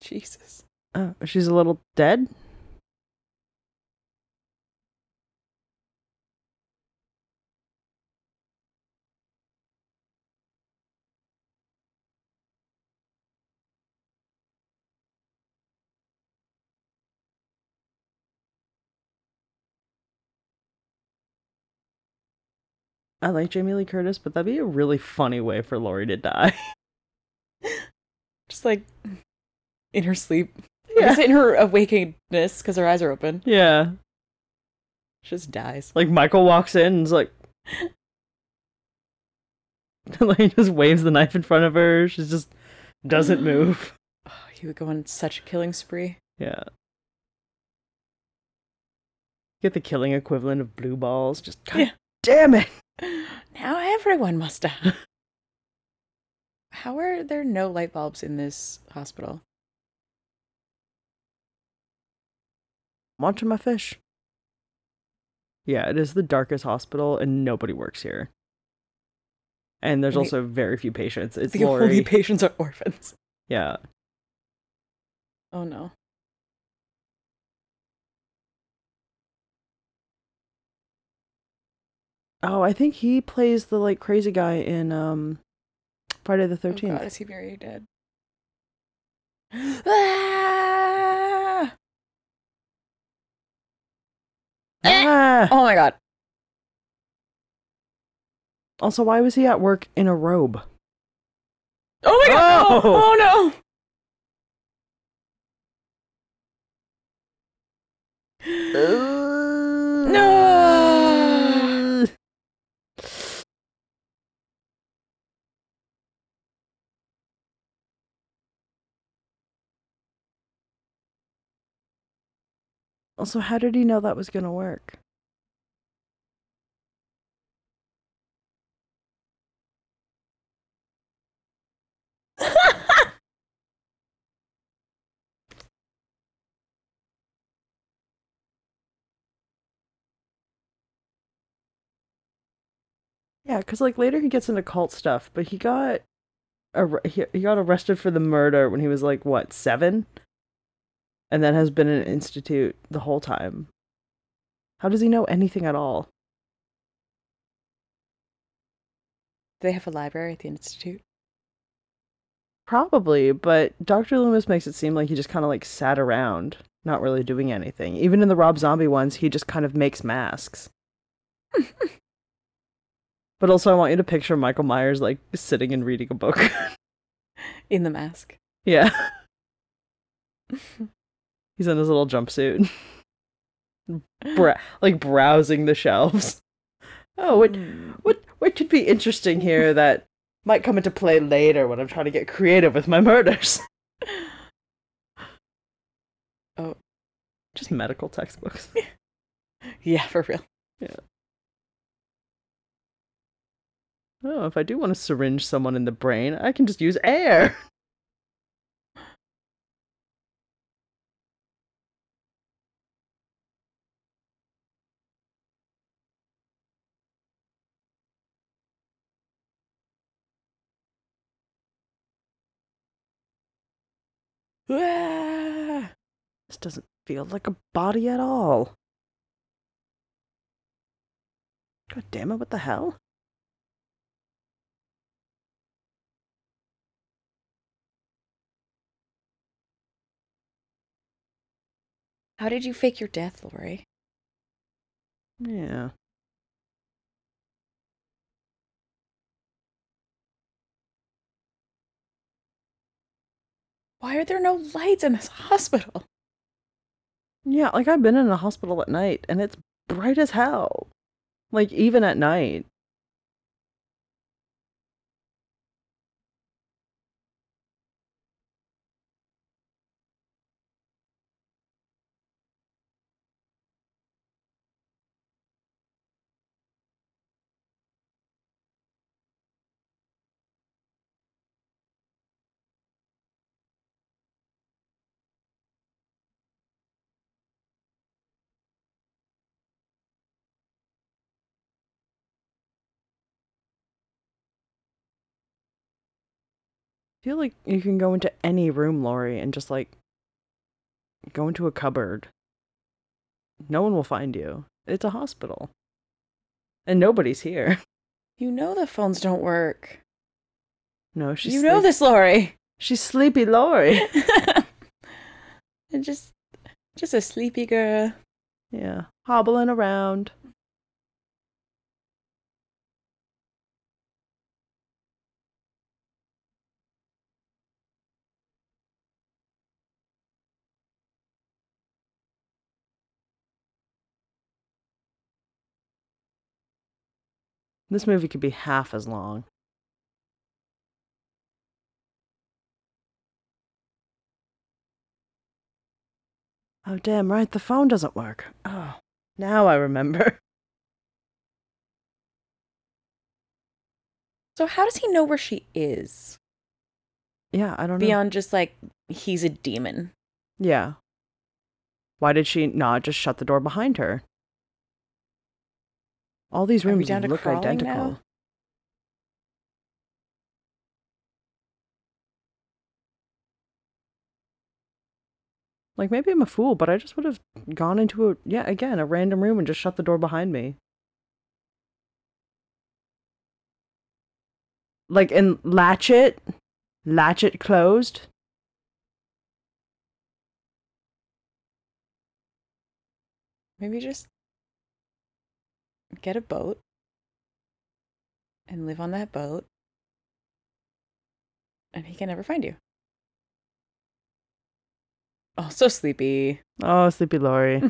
Jesus. Oh, she's a little dead? I like Jamie Lee Curtis, but that'd be a really funny way for Laurie to die. Just like in her sleep. Yeah. Just in her awakeness, because her eyes are open. Yeah. She just dies. Like Michael walks in and is like... Laurie just waves the knife in front of her. She just doesn't move. Oh, he would go on such a killing spree. Yeah. Get the killing equivalent of blue balls. Just God damn it. Now everyone must die. How are there no light bulbs in this hospital? I'm watching my fish. Yeah, it is the darkest hospital and nobody works here. And there's also very few patients. It's Laurie. The only patients are orphans. Yeah. Oh no. Oh, I think he plays the, like, crazy guy in Friday the 13th. Oh god, is he very dead? Ah! Ah! Oh my god. Also, why was he at work in a robe? Oh my god! Oh, oh no! No! Also, how did he know that was going to work? Yeah, because like later he gets into cult stuff, but he got arrested for the murder when he was like what, 7, and that has been in an institute the whole time. How does he know anything at all? Do they have a library at the institute? Probably, but Dr. Loomis makes it seem like he just kind of like sat around, not really doing anything. Even in the Rob Zombie ones, he just kind of makes masks. But also, I want you to picture Michael Myers like sitting and reading a book. In the mask. Yeah. He's in his little jumpsuit. Browsing the shelves. Oh, what could be interesting here that might come into play later when I'm trying to get creative with my murders? Oh. Just medical textbooks. Yeah, for real. Yeah. Oh, if I do want to syringe someone in the brain, I can just use air. This doesn't feel like a body at all. God damn it, what the hell? How did you fake your death, Laurie? Yeah. Why are there no lights in this hospital? Yeah, like I've been in a hospital at night and it's bright as hell. Like even at night. I feel like you can go into any room, Laurie, and just like go into a cupboard. No one will find you. It's a hospital. And nobody's here. You know the phones don't work. No, she's You know this, Laurie. She's sleepy Laurie. And just a sleepy girl. Yeah. Hobbling around. This movie could be half as long. Oh, damn right, the phone doesn't work. Oh, now I remember. So how does he know where she is? Yeah, I don't know. Beyond just, like, he's a demon. Yeah. Why did she not just shut the door behind her? All these rooms look identical. Now? Like, maybe I'm a fool, but I just would have gone into a random room and just shut the door behind me. Like, and latch it closed. Maybe just get a boat and live on that boat, and he can never find you. Oh, so sleepy. Oh, sleepy Laurie.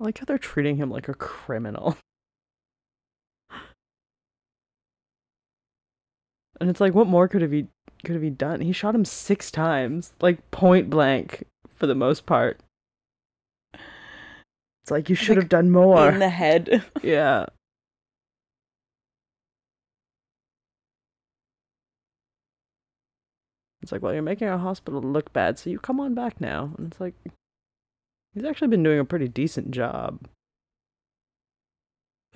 I like how they're treating him like a criminal. And it's like, what more could have he done? He shot him 6 times, like point blank for the most part. It's like, you should have done more. In the head. Yeah. It's like, well, you're making our hospital look bad, so you come on back now. And it's like, he's actually been doing a pretty decent job.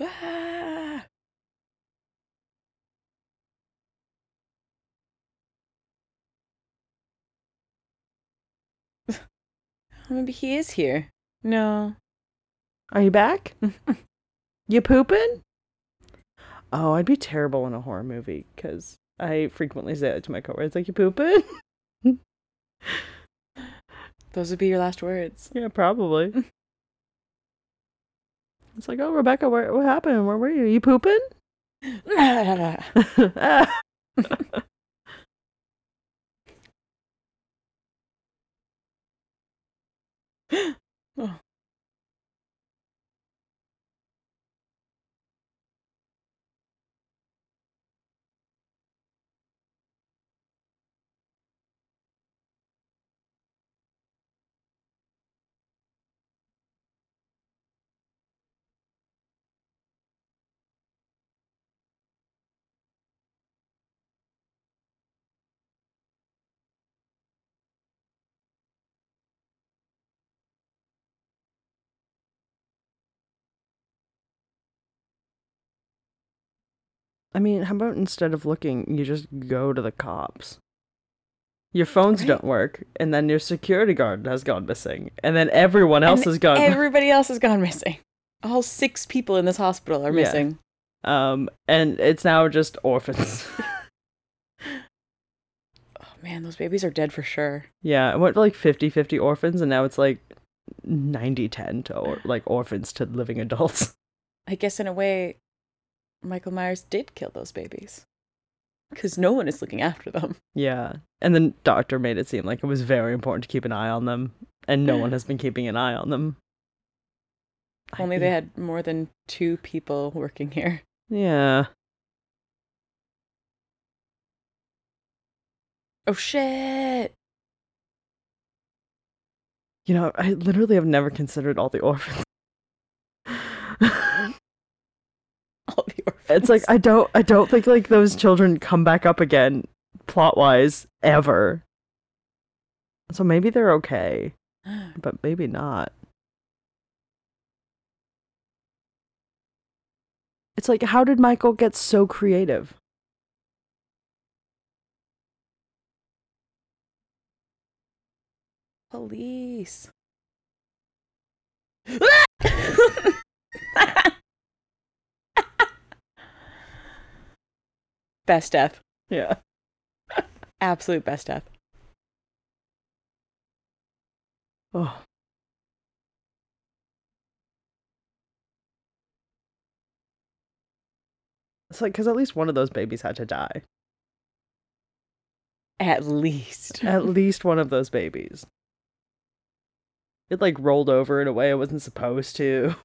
Ah! Maybe he is here. No. Are you back? You pooping? Oh, I'd be terrible in a horror movie, because I frequently say that to my coworkers, like, you pooping? Those would be your last words. Yeah, probably. It's like, oh, Rebecca, what happened? Where were you? You pooping? Oh. I mean, how about instead of looking, you just go to the cops? Your phones don't work, and then your security guard has gone missing, and then everyone else has gone missing. Everybody else has gone missing. All 6 people in this hospital are missing. And it's now just orphans. Oh, man, those babies are dead for sure. Yeah, it went like 50-50 orphans, and now it's like 90-10 to orphans to living adults. I guess in a way, Michael Myers did kill those babies because no one is looking after them. Yeah. And the doctor made it seem like it was very important to keep an eye on them, and no one has been keeping an eye on them. Only they had more than 2 people working here. Yeah. Oh, shit. You know, I literally have never considered all the orphans. It's like, I don't think like those children come back up again plot-wise ever. So maybe they're okay, but maybe not. It's like, how did Michael get so creative? Police. Best death. Yeah. Absolute best death. Oh. It's like, because at least one of those babies had to die. At least. At least one of those babies. It like rolled over in a way it wasn't supposed to.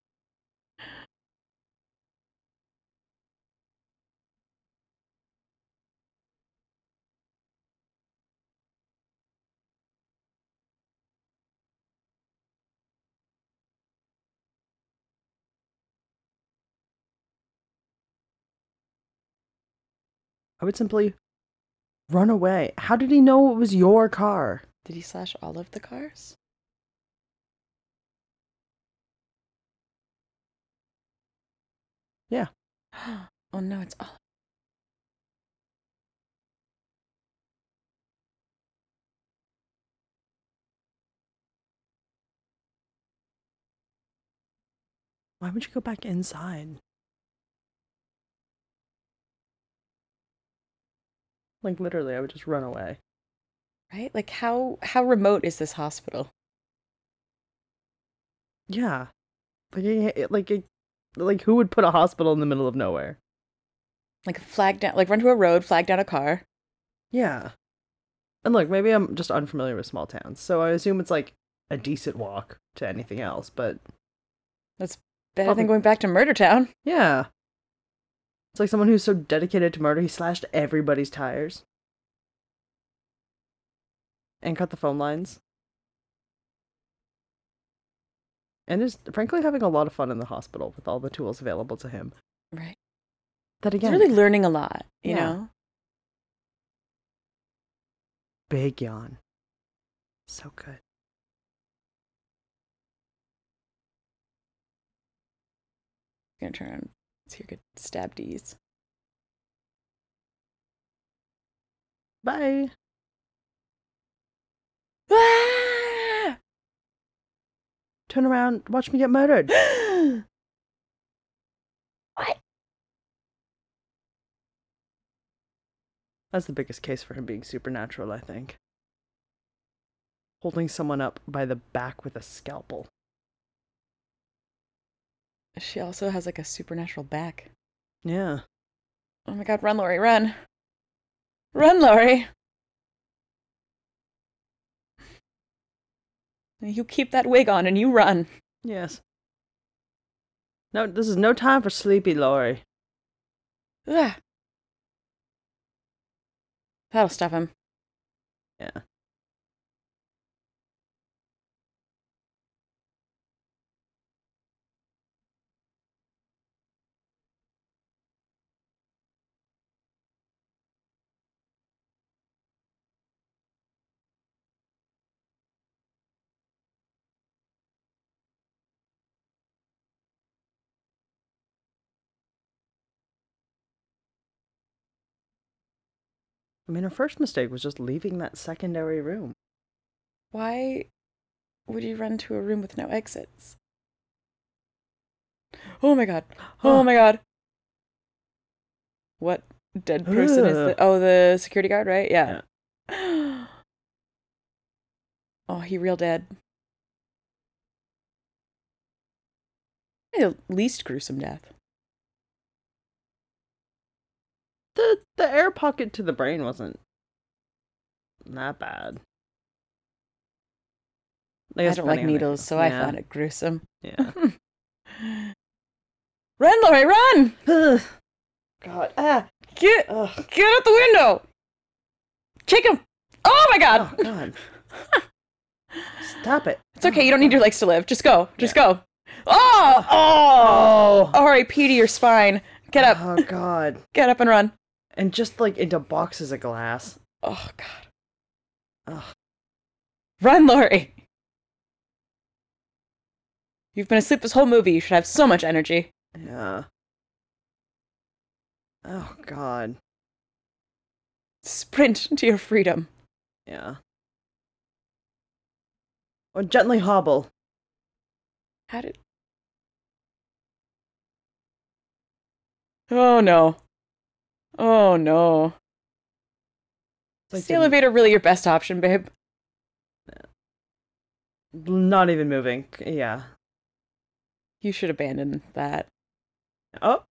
I would simply run away. How did he know it was your car? Did he slash all of the cars? Yeah. Oh no, it's all. Why would you go back inside? Like, literally, I would just run away. Right? Like, how remote is this hospital? Yeah. Like, who would put a hospital in the middle of nowhere? Like, run to a road, flag down a car. Yeah. And look, maybe I'm just unfamiliar with small towns, so I assume it's, like, a decent walk to anything else, but... That's better than going back to Murder Town. Yeah. It's like someone who's so dedicated to murder, he slashed everybody's tires. And cut the phone lines. And is, frankly, having a lot of fun in the hospital with all the tools available to him. Right. That again. He's really learning a lot, you know? Big yawn. So good. I'm going to try and see your good stab D's. Bye. Ah! Turn around, watch me get murdered. What? That's the biggest case for him being supernatural, I think. Holding someone up by the back with a scalpel. She also has like a supernatural back. Yeah. Oh my god, run, Laurie, run. Run, Laurie. You keep that wig on and you run. Yes. No, this is no time for sleepy Laurie. Ugh. That'll stop him. Yeah. I mean, her first mistake was just leaving that secondary room. Why would you run to a room with no exits? Oh my god. Oh my god. What dead person is the... Oh, the security guard, right? Yeah. Oh, he real dead. The least gruesome death. The air pocket to the brain wasn't that bad. Like, I don't like needles, so yeah. I found it gruesome. Yeah. Run, Laurie, run! God. Get out the window! Kick him! Oh my god! Oh, god. Stop it. It's okay, you don't need your legs to live. Just go. Just go. Oh! Oh! R.I.P. to your spine. Get up. Oh, God. Get up and run. And just, like, into boxes of glass. Oh, God. Ugh. Run, Laurie! You've been asleep this whole movie. You should have so much energy. Yeah. Oh, God. Sprint to your freedom. Yeah. Or gently hobble. Oh, no. Oh, no. Like is the elevator really your best option, babe? Not even moving. Yeah. You should abandon that. Oh.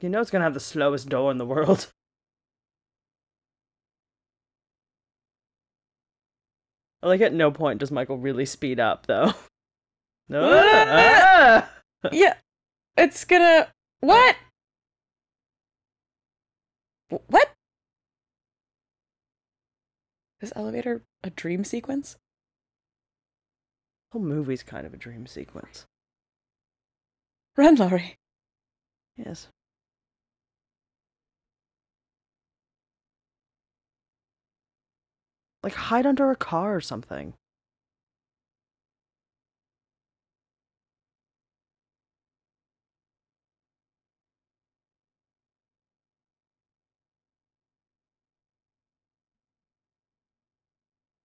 You know it's going to have the slowest door in the world. Like, at no point does Michael really speed up, though. No. Yeah. It's gonna... What? What? Is elevator a dream sequence? The whole movie's kind of a dream sequence. Run, Laurie. Yes. Like, hide under a car or something.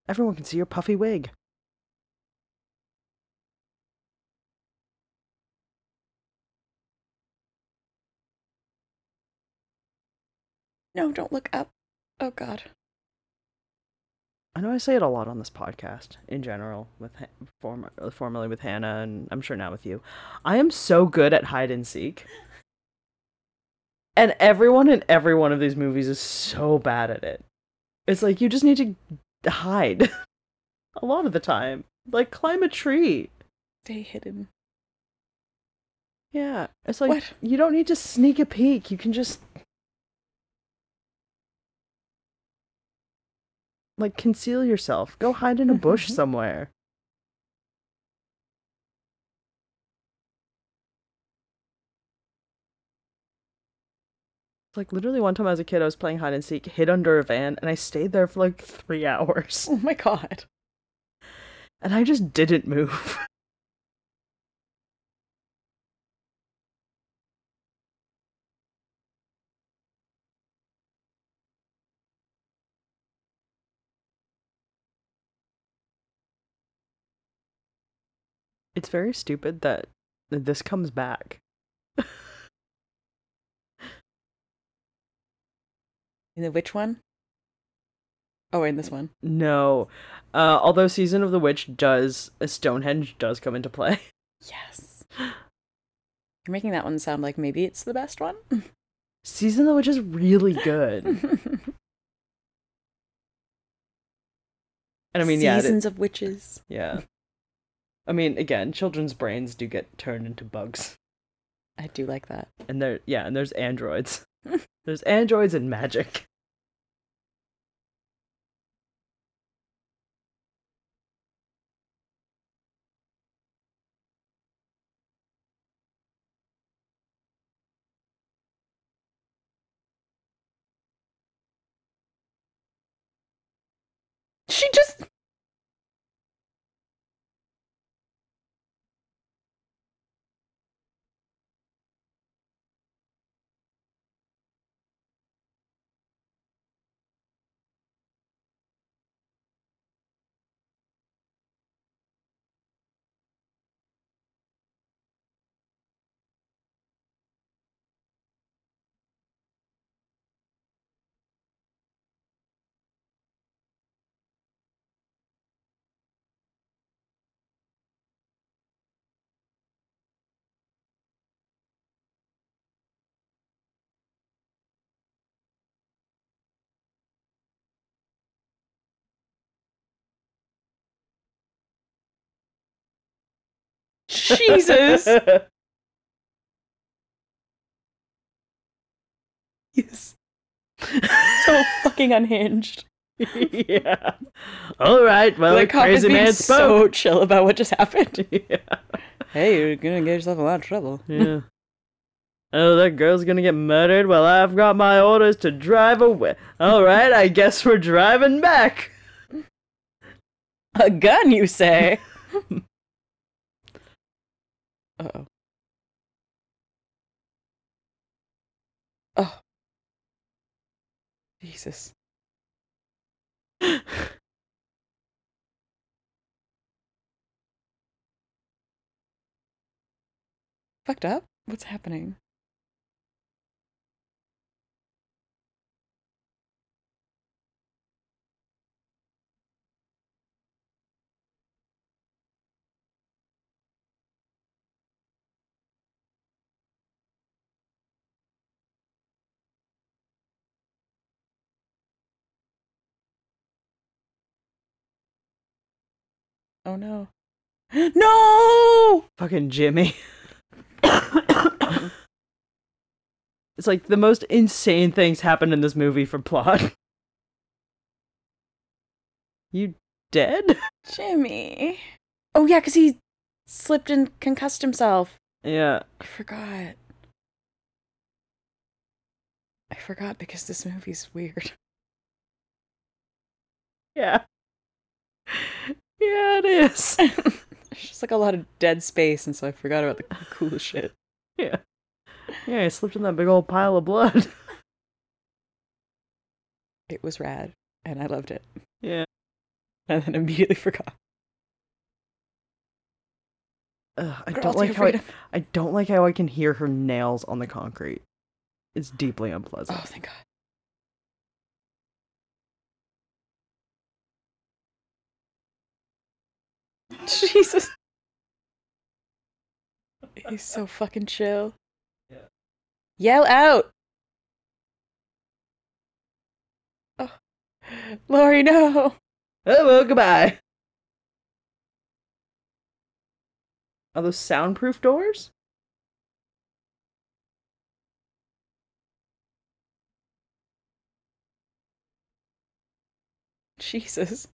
Everyone can see your puffy wig. No, don't look up. Oh, God. I know I say it a lot on this podcast, in general, with formerly with Hannah, and I'm sure now with you. I am so good at hide and seek. And everyone in every one of these movies is so bad at it. It's like, you just need to hide. a lot of the time. Like, climb a tree. Stay hidden. Yeah. It's like, what? You don't need to sneak a peek. You can just... like, conceal yourself. Go hide in a bush somewhere. Like, literally one time I was a kid, I was playing hide and seek, hid under a van, and I stayed there for like 3 hours. Oh my god. And I just didn't move. It's very stupid that this comes back. In the Witch one? Oh, in this one. No. Although Season of the Witch Stonehenge does come into play. Yes. You're making that one sound like maybe it's the best one. Season of the Witch is really good. And I mean, yeah. Seasons of Witches. Yeah. I mean, again, children's brains do get turned into bugs. I do like that. And there's androids. There's androids and magic. She just... Jesus. He's so fucking unhinged. Yeah. All right. Well, the crazy man spoke. So chill about what just happened. Yeah. Hey, you're gonna get yourself a lot of trouble. Yeah. Oh, that girl's gonna get murdered. Well, I've got my orders to drive away. All right. I guess we're driving back. A gun, you say? Uh-oh. Oh. Jesus. Fucked up? What's happening? Oh no. No! Fucking Jimmy. It's like the most insane things happen in this movie for plot. You dead? Jimmy. Oh yeah, because he slipped and concussed himself. Yeah. I forgot because this movie's weird. Yeah. Yeah, it is. It's just like a lot of dead space, and so I forgot about the cool shit. Yeah. Yeah, I slipped in that big old pile of blood. It was rad, and I loved it. Yeah. And then immediately forgot. I don't like how I can hear her nails on the concrete. It's deeply unpleasant. Oh, thank God. Jesus. He's so fucking chill. Yeah. Yell out! Oh. Laurie, no! Oh, well, goodbye. Are those soundproof doors? Jesus.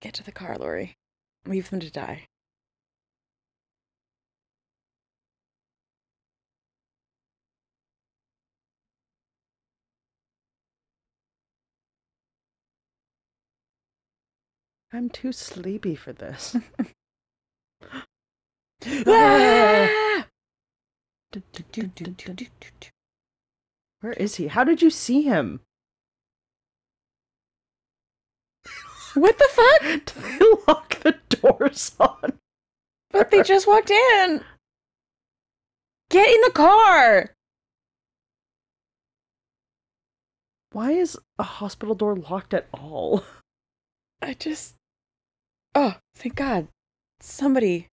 Get to the car, Laurie. Leave them to die. I'm too sleepy for this. Ah! Where is he? How did you see him? What the fuck? Did they lock the doors on? But they just walked in. Get in the car. Why is a hospital door locked at all? Oh, thank God. Somebody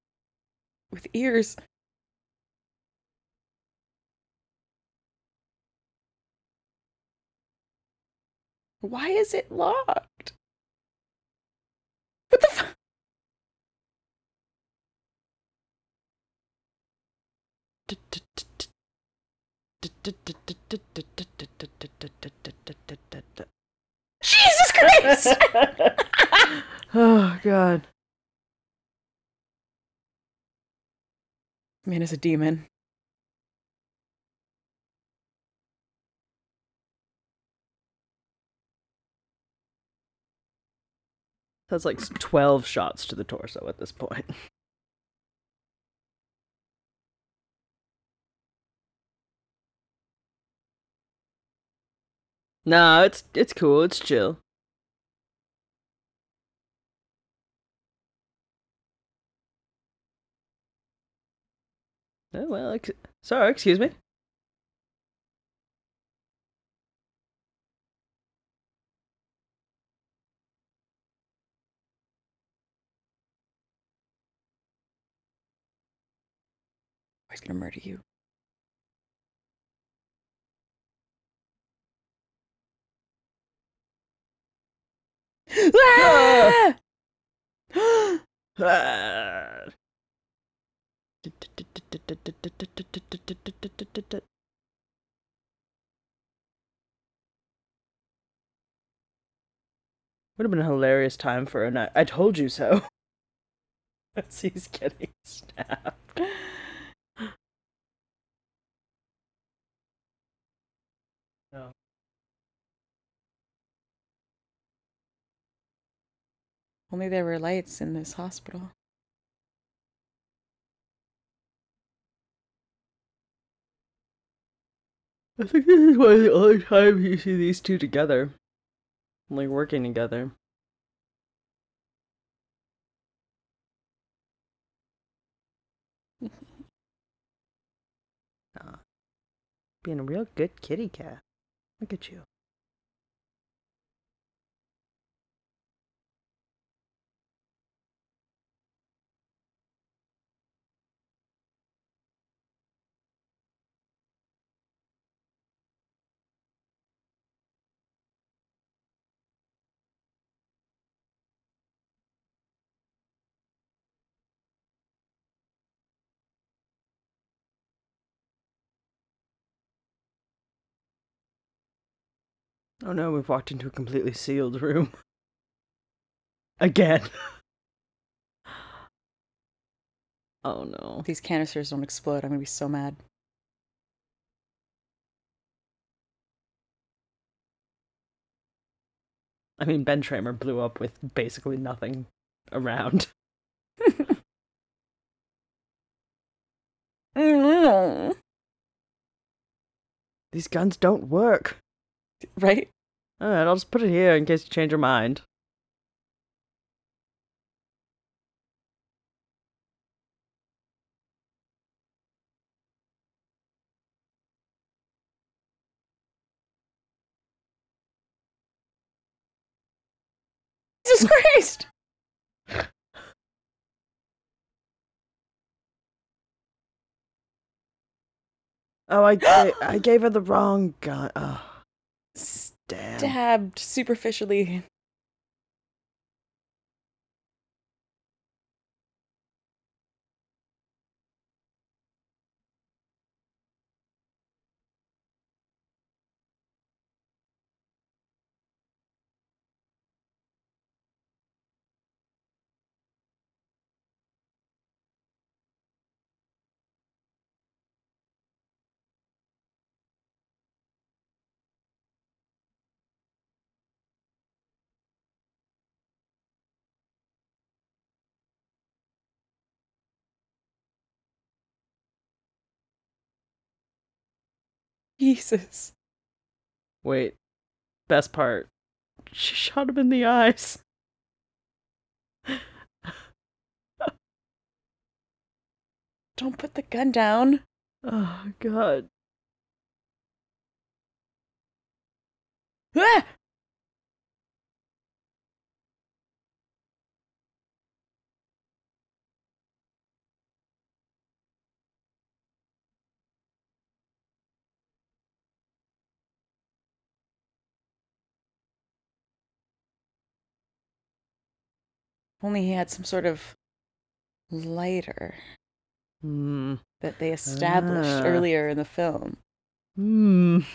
with ears. Why is it locked? What the fuck? Jesus Christ! Oh, God. Man is a demon. That's like 12 shots to the torso at this point. Nah, it's cool, it's chill. Oh, well, sorry, excuse me. He's gonna murder you. Ah! Ah! Would have been a hilarious time for a night. I told you so. As he's getting stabbed. No. Only there were lights in this hospital. I think this is one of the only times you see these two together. Like, working together. Being a real good kitty cat. Look at you. Oh no, we've walked into a completely sealed room. Again. Oh no. If these canisters don't explode, I'm gonna be so mad. I mean, Ben Tramer blew up with basically nothing around. These guns don't work. Right? Alright, I'll just put it here in case you change your mind. Jesus Christ! Oh, I gave her the wrong gun. Oh. Stabbed superficially. Jesus. Wait. Best part. She shot him in the eyes. Don't put the gun down. Oh, God. Ah! Only he had some sort of lighter that they established earlier in the film. Mm.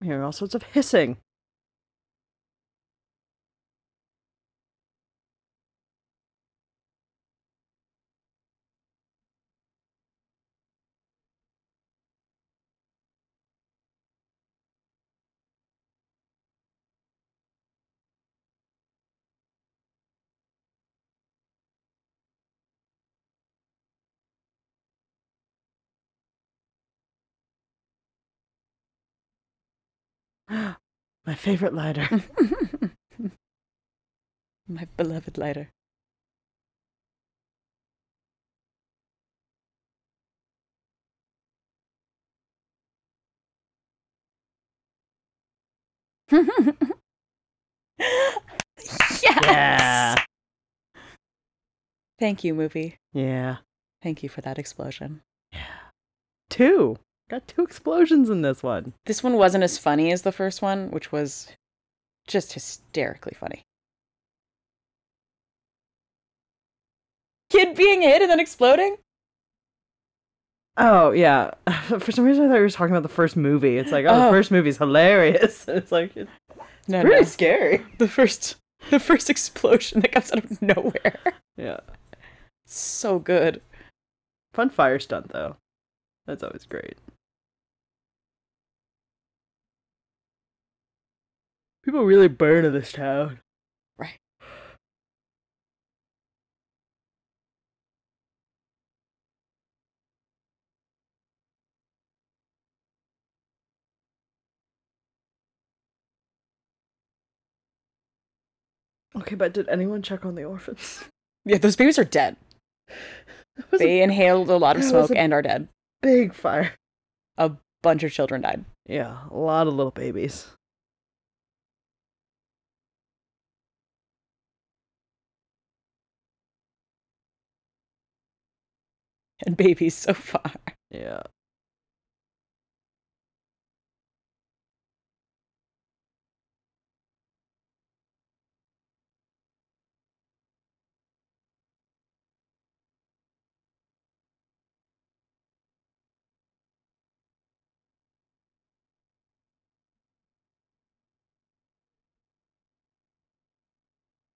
I'm hearing all sorts of hissing. My favorite lighter. My beloved lighter. Yes! Yeah. Thank you, movie. Yeah. Thank you for that explosion. Yeah. Two. Got two explosions in this one. This one wasn't as funny as the first one, which was just hysterically funny. Kid being hit and then exploding? Oh, yeah. For some reason, I thought we were talking about the first movie. It's like, the first movie's hilarious. And it's like, it's scary. The first explosion that comes out of nowhere. Yeah. It's so good. Fun fire stunt, though. That's always great. People really burn in this town. Right. Okay, but did anyone check on the orphans? Yeah, those babies are dead. They inhaled a lot of smoke and are dead. Big fire. A bunch of children died. Yeah, a lot of little babies. And babies so far. Yeah.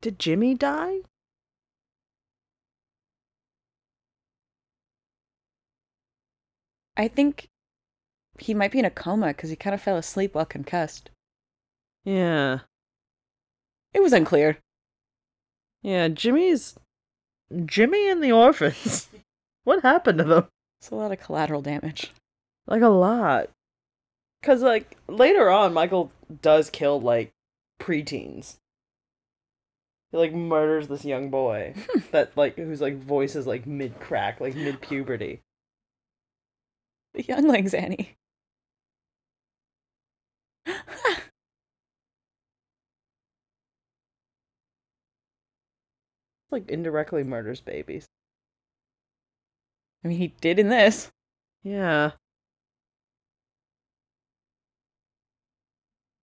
Did Jimmy die? I think he might be in a coma because he kind of fell asleep while concussed. Yeah. It was unclear. Yeah, Jimmy and the orphans. What happened to them? It's a lot of collateral damage. Like, a lot. Because, like, later on, Michael does kill, like, preteens. He, like, murders this young boy that, like, whose, like, voice is, like, mid-crack, like, mid-puberty. The younglings, Annie. Like, indirectly murders babies. I mean, he did in this. Yeah.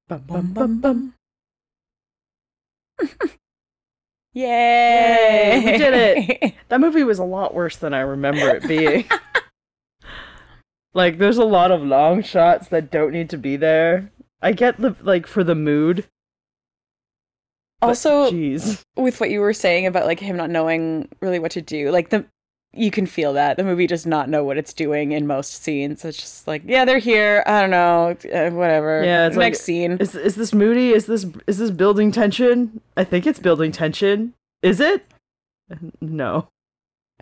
Bum, bum, bum, bum. Yay! We did it! That movie was a lot worse than I remember it being. Like, there's a lot of long shots that don't need to be there. I get the, like, for the mood. Also, with what you were saying about, like, him not knowing really what to do, like, the you can feel that. The movie does not know what it's doing in most scenes. It's just like, yeah, they're here. I don't know. Whatever. Yeah, it's next like, scene. Is this moody? Is this building tension? I think it's building tension. Is it? No.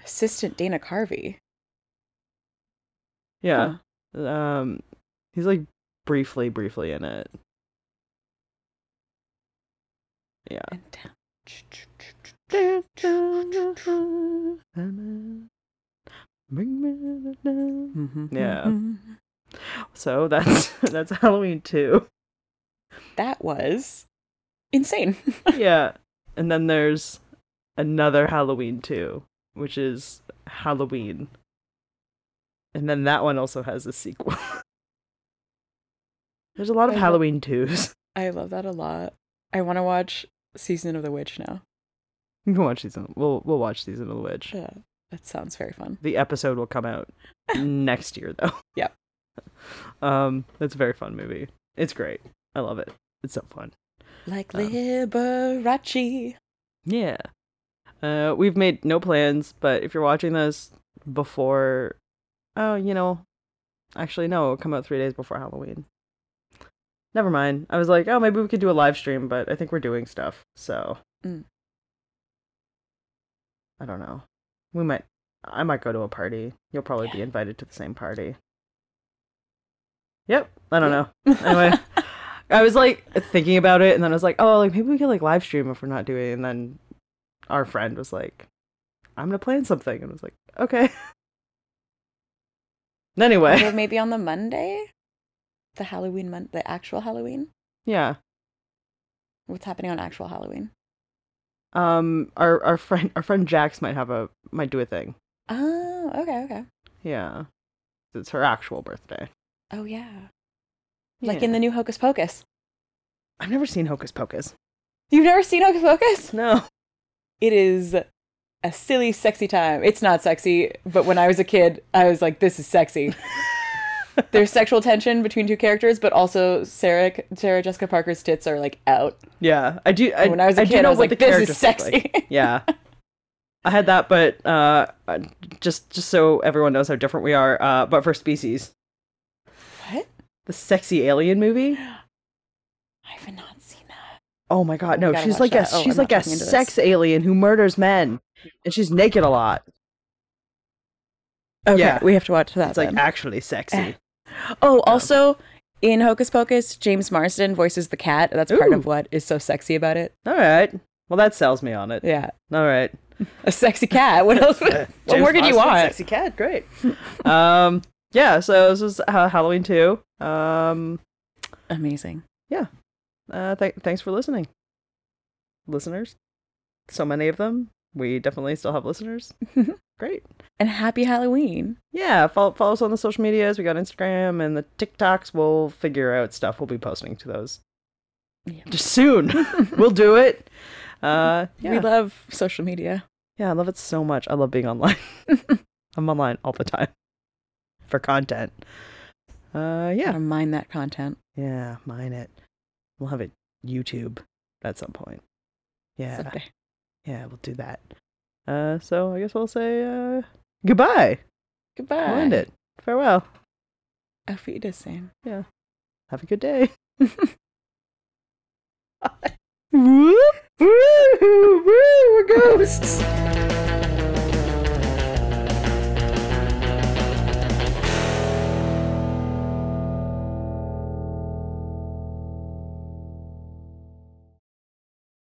Assistant Dana Carvey. Yeah. Huh. He's like briefly in it. Yeah. And down. Yeah. So that's Halloween 2. That was insane. Yeah. And then there's another Halloween 2, which is Halloween. And then that one also has a sequel. There's a lot of Halloween 2s. I love that a lot. I want to watch Season of the Witch now. You can watch Season. We'll watch Season of the Witch. Yeah, that sounds very fun. The episode will come out next year, though. Yep. That's a very fun movie. It's great. I love it. It's so fun. Like Liberace. Yeah. We've made no plans, but if you're watching this before, it'll come out 3 days before Halloween. Never mind. I was like, maybe we could do a live stream, but I think we're doing stuff, so. Mm. I don't know. I might go to a party. You'll probably be invited to the same party. Yep. I don't know. Anyway, I was like thinking about it, and then I was like, maybe we could like live stream if we're not doing it. And then our friend was like, I'm gonna plan something, and I was like, okay. Anyway, okay, maybe on the Monday, the Halloween month, the actual Halloween. Yeah. What's happening on actual Halloween? Our friend Jax might do a thing. Oh, okay. Yeah. It's her actual birthday. Oh yeah. Like in the new Hocus Pocus. I've never seen Hocus Pocus. You've never seen Hocus Pocus? No. It is a silly, sexy time. It's not sexy, but when I was a kid, I was like, this is sexy. There's sexual tension between two characters, but also Sarah Jessica Parker's tits are like out. Yeah, I do. When I was a kid, I was like, "This is sexy." Like. Yeah, I had that, but just so everyone knows how different we are. But for Species, what? The sexy alien movie? I've not seen that. Oh my god, no! She's like that. She's like a sex alien who murders men, and she's naked a lot. Okay, yeah, we have to watch that. It's then. Like actually sexy. Also in Hocus Pocus, James Marsden voices the cat. That's part of what is so sexy about it. All right. Well, that sells me on it. Yeah. All right. A sexy cat. What else? What more could you want? Sexy cat. Great. Yeah. So this was Halloween 2. Amazing. Yeah. Thanks for listening, listeners. So many of them. We definitely still have listeners. Great. And happy Halloween. Yeah. Follow us on the social medias. We got Instagram and the TikToks. We'll figure out stuff. We'll be posting to those just soon. We'll do it. We love social media. Yeah. I love it so much. I love being online. I'm online all the time for content. Gotta mine that content. Yeah. Mine it. We'll have it YouTube at some point. Yeah. Someday. Yeah, we'll do that. So I guess we'll say goodbye. Goodbye. We'll end it. Farewell. Auf Wiedersehen. Yeah. Have a good day. Woo! Woo! Woo! We're ghosts!